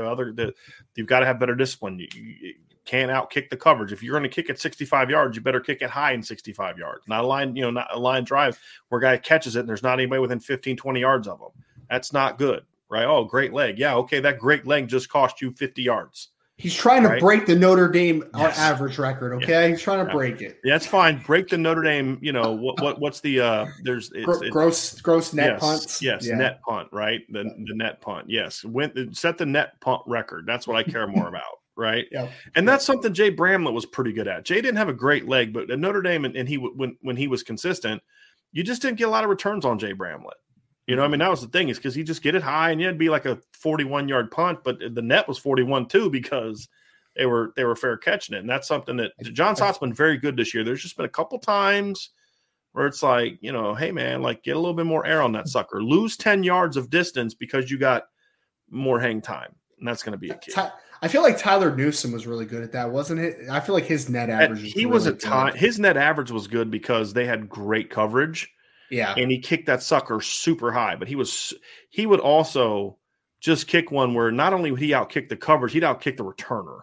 You've got to have better discipline. You can't outkick the coverage. If you're going to kick at 65 yards, you better kick it high in 65 yards. Not a line drive where a guy catches it and there's not anybody within 15, 20 yards of him. That's not good, right? Oh, great leg. Yeah, okay, that great leg just cost you 50 yards. He's trying to break the Notre Dame average record, okay? Yeah. He's trying to break it. Yeah, that's fine. Break the Notre Dame, you know, what's the gross net punts. Yes, net punt, right? The net punt, yes. Set the net punt record. That's what I care more about. Right. Yep. And that's something Jay Bramlett was pretty good at. Jay didn't have a great leg, but at Notre Dame and he when he was consistent, you just didn't get a lot of returns on Jay Bramlett. You know, I mean, that was the thing is because he just get it high and it'd be like a 41-yard punt, but the net was 41 too because they were fair catching it. And that's something that John Sott's been very good this year. There's just been a couple times where it's like, you know, hey man, like get a little bit more air on that sucker. Lose 10 yards of distance because you got more hang time. And that's going to be a key. I feel like Tyler Newsom was really good at that, wasn't it? I feel like his net average his net average was good because they had great coverage. Yeah. And he kicked that sucker super high, but he would also just kick one where not only would he outkick the coverage, he'd outkick the returner.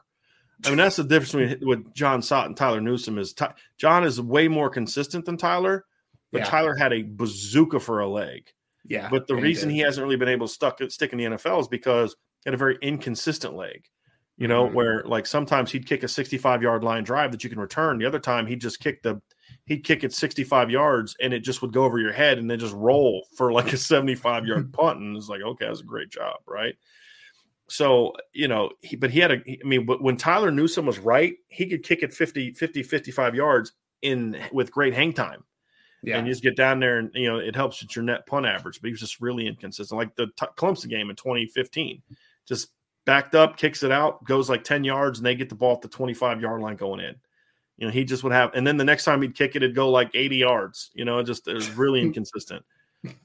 I mean, that's the difference between with John Sott and Tyler Newsom is John is way more consistent than Tyler, but Tyler had a bazooka for a leg. Yeah. But the reason he hasn't really been able to stick in the NFL is because he had a very inconsistent leg. You know, where like sometimes he'd kick a 65-yard line drive that you can return. The other time he'd kick it 65 yards and it just would go over your head and then just roll for like a 75-yard punt. And it's like, okay, that's a great job, right? So, you know, but when Tyler Newsom was right, he could kick it 55 yards with great hang time. Yeah. And you just get down there and, you know, it helps with your net punt average. But he was just really inconsistent. Like the Clemson game in 2015, just backed up, kicks it out, goes like 10 yards, and they get the ball at the 25-yard line going in. You know, he just would have – and then the next time he'd kick it, it'd go like 80 yards. You know, it was really inconsistent.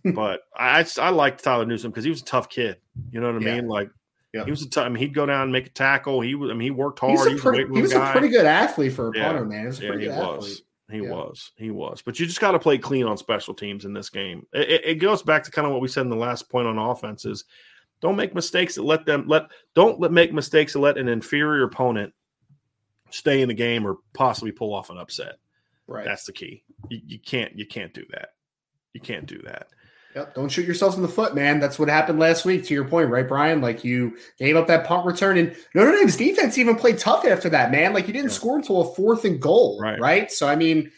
But I liked Tyler Newsom because he was a tough kid. You know what I mean? Like, he was a tough – I mean, he'd go down and make a tackle. He worked hard. He was a pretty good athlete for a punter, man. He was. But you just got to play clean on special teams in this game. It goes back to kind of what we said in the last point on offense is don't make mistakes that make mistakes that let an inferior opponent stay in the game or possibly pull off an upset. Right. That's the key. You can't do that. You can't do that. Yep. Don't shoot yourselves in the foot, man. That's what happened last week, to your point, right, Brian? Like, you gave up that punt return, and Notre Dame's defense even played tough after that, man. Like, you didn't score until a fourth and goal, right? So, I mean,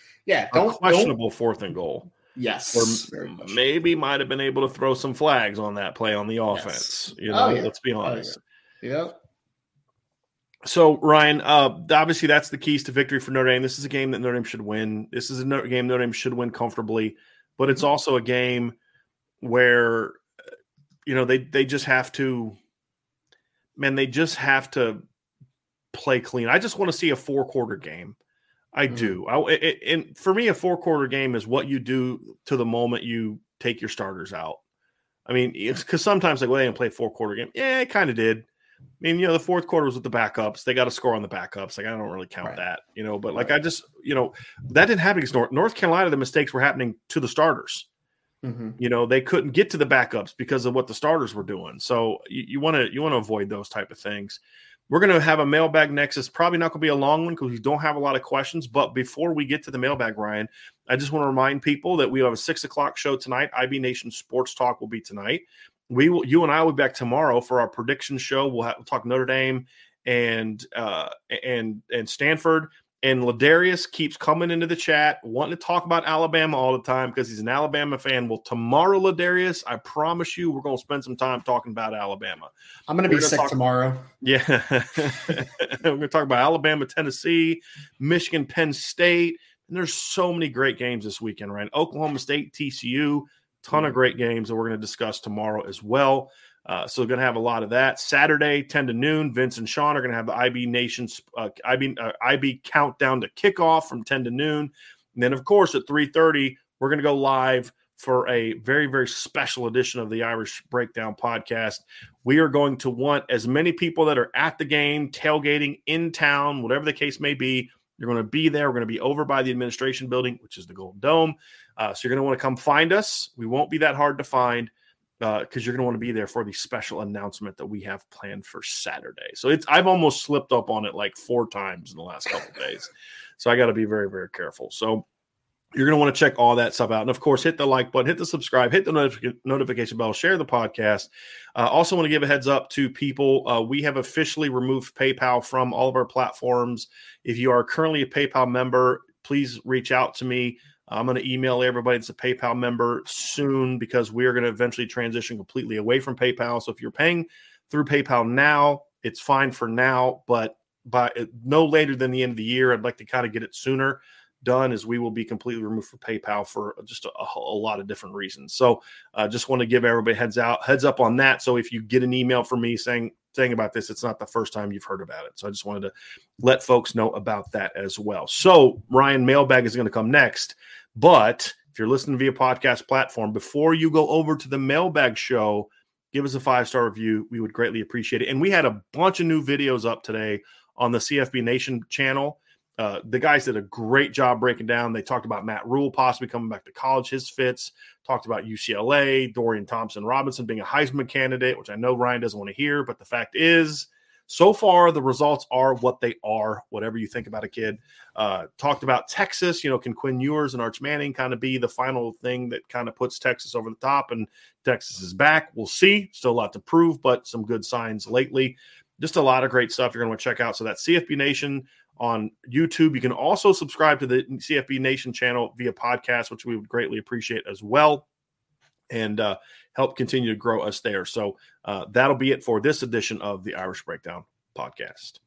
questionable fourth and goal. Yes. Or maybe might have been able to throw some flags on that play on the offense. Yes. You know, let's be honest. Yep. So, Ryan, obviously that's the keys to victory for Notre Dame. This is a game that Notre Dame should win. This is a game Notre Dame should win comfortably, but it's also a game where, you know, they just have to – man, they just have to play clean. I just want to see a four-quarter game. I do. And for me, a four-quarter game is what you do to the moment you take your starters out. I mean, it's because sometimes, like, well, they didn't play a four-quarter game. Yeah, it kind of did. I mean, you know, the fourth quarter was with the backups. They got a score on the backups. Like, I don't really count that, you know. But, like, I just, you know, that didn't happen against North Carolina. The mistakes were happening to the starters. Mm-hmm. You know, they couldn't get to the backups because of what the starters were doing. So you want to avoid those type of things. We're going to have a mailbag next. It's probably not going to be a long one because we don't have a lot of questions. But before we get to the mailbag, Ryan, I just want to remind people that we have a 6:00 show tonight. IB Nation Sports Talk will be tonight. You and I will be back tomorrow for our prediction show. We'll talk Notre Dame and Stanford. And Ladarius keeps coming into the chat, wanting to talk about Alabama all the time because he's an Alabama fan. Well, tomorrow, Ladarius, I promise you we're going to spend some time talking about Alabama. I'm going to be sick tomorrow. Yeah. We're going to talk about Alabama, Tennessee, Michigan, Penn State. And there's so many great games this weekend, right? Oklahoma State, TCU, ton of great games that we're going to discuss tomorrow as well. So we're going to have a lot of that. Saturday, 10 to noon, Vince and Sean are going to have the IB Nation's IB countdown to kickoff from 10 to noon. And then, of course, at 3:30, we're going to go live for a very, very special edition of the Irish Breakdown podcast. We are going to want as many people that are at the game, tailgating, in town, whatever the case may be. You're going to be there. We're going to be over by the administration building, which is the Golden Dome. So you're going to want to come find us. We won't be that hard to find. Because you're going to want to be there for the special announcement that we have planned for Saturday. So I've almost slipped up on it like 4 times in the last couple of days. So I got to be very, very careful. So you're going to want to check all that stuff out. And, of course, hit the like button, hit the subscribe, hit the notification bell, share the podcast. Also want to give a heads up to people. We have officially removed PayPal from all of our platforms. If you are currently a PayPal member, please reach out to me. I'm going to email everybody that's a PayPal member soon because we are going to eventually transition completely away from PayPal. So if you're paying through PayPal now, it's fine for now, but by no later than the end of the year, I'd like to kind of get it sooner done as we will be completely removed from PayPal for just a lot of different reasons. So I just want to give everybody heads up on that. So if you get an email from me saying about this, it's not the first time you've heard about it. So I just wanted to let folks know about that as well. So Ryan, mailbag is going to come next. But if you're listening via podcast platform, before you go over to the mailbag show, give us a 5-star review. We would greatly appreciate it. And we had a bunch of new videos up today on the CFB Nation channel. The guys did a great job breaking down. They talked about Matt Rhule possibly coming back to college, his fits, talked about UCLA, Dorian Thompson-Robinson being a Heisman candidate, which I know Ryan doesn't want to hear. But the fact is, so far, the results are what they are, whatever you think about a kid. Talked about Texas. You know, can Quinn Ewers and Arch Manning kind of be the final thing that kind of puts Texas over the top? And Texas is back. We'll see. Still a lot to prove, but some good signs lately. Just a lot of great stuff you're going to want to check out. So that's CFB Nation on YouTube. You can also subscribe to the CFB Nation channel via podcast, which we would greatly appreciate as well. And help continue to grow us there. So that'll be it for this edition of the Irish Breakdown podcast.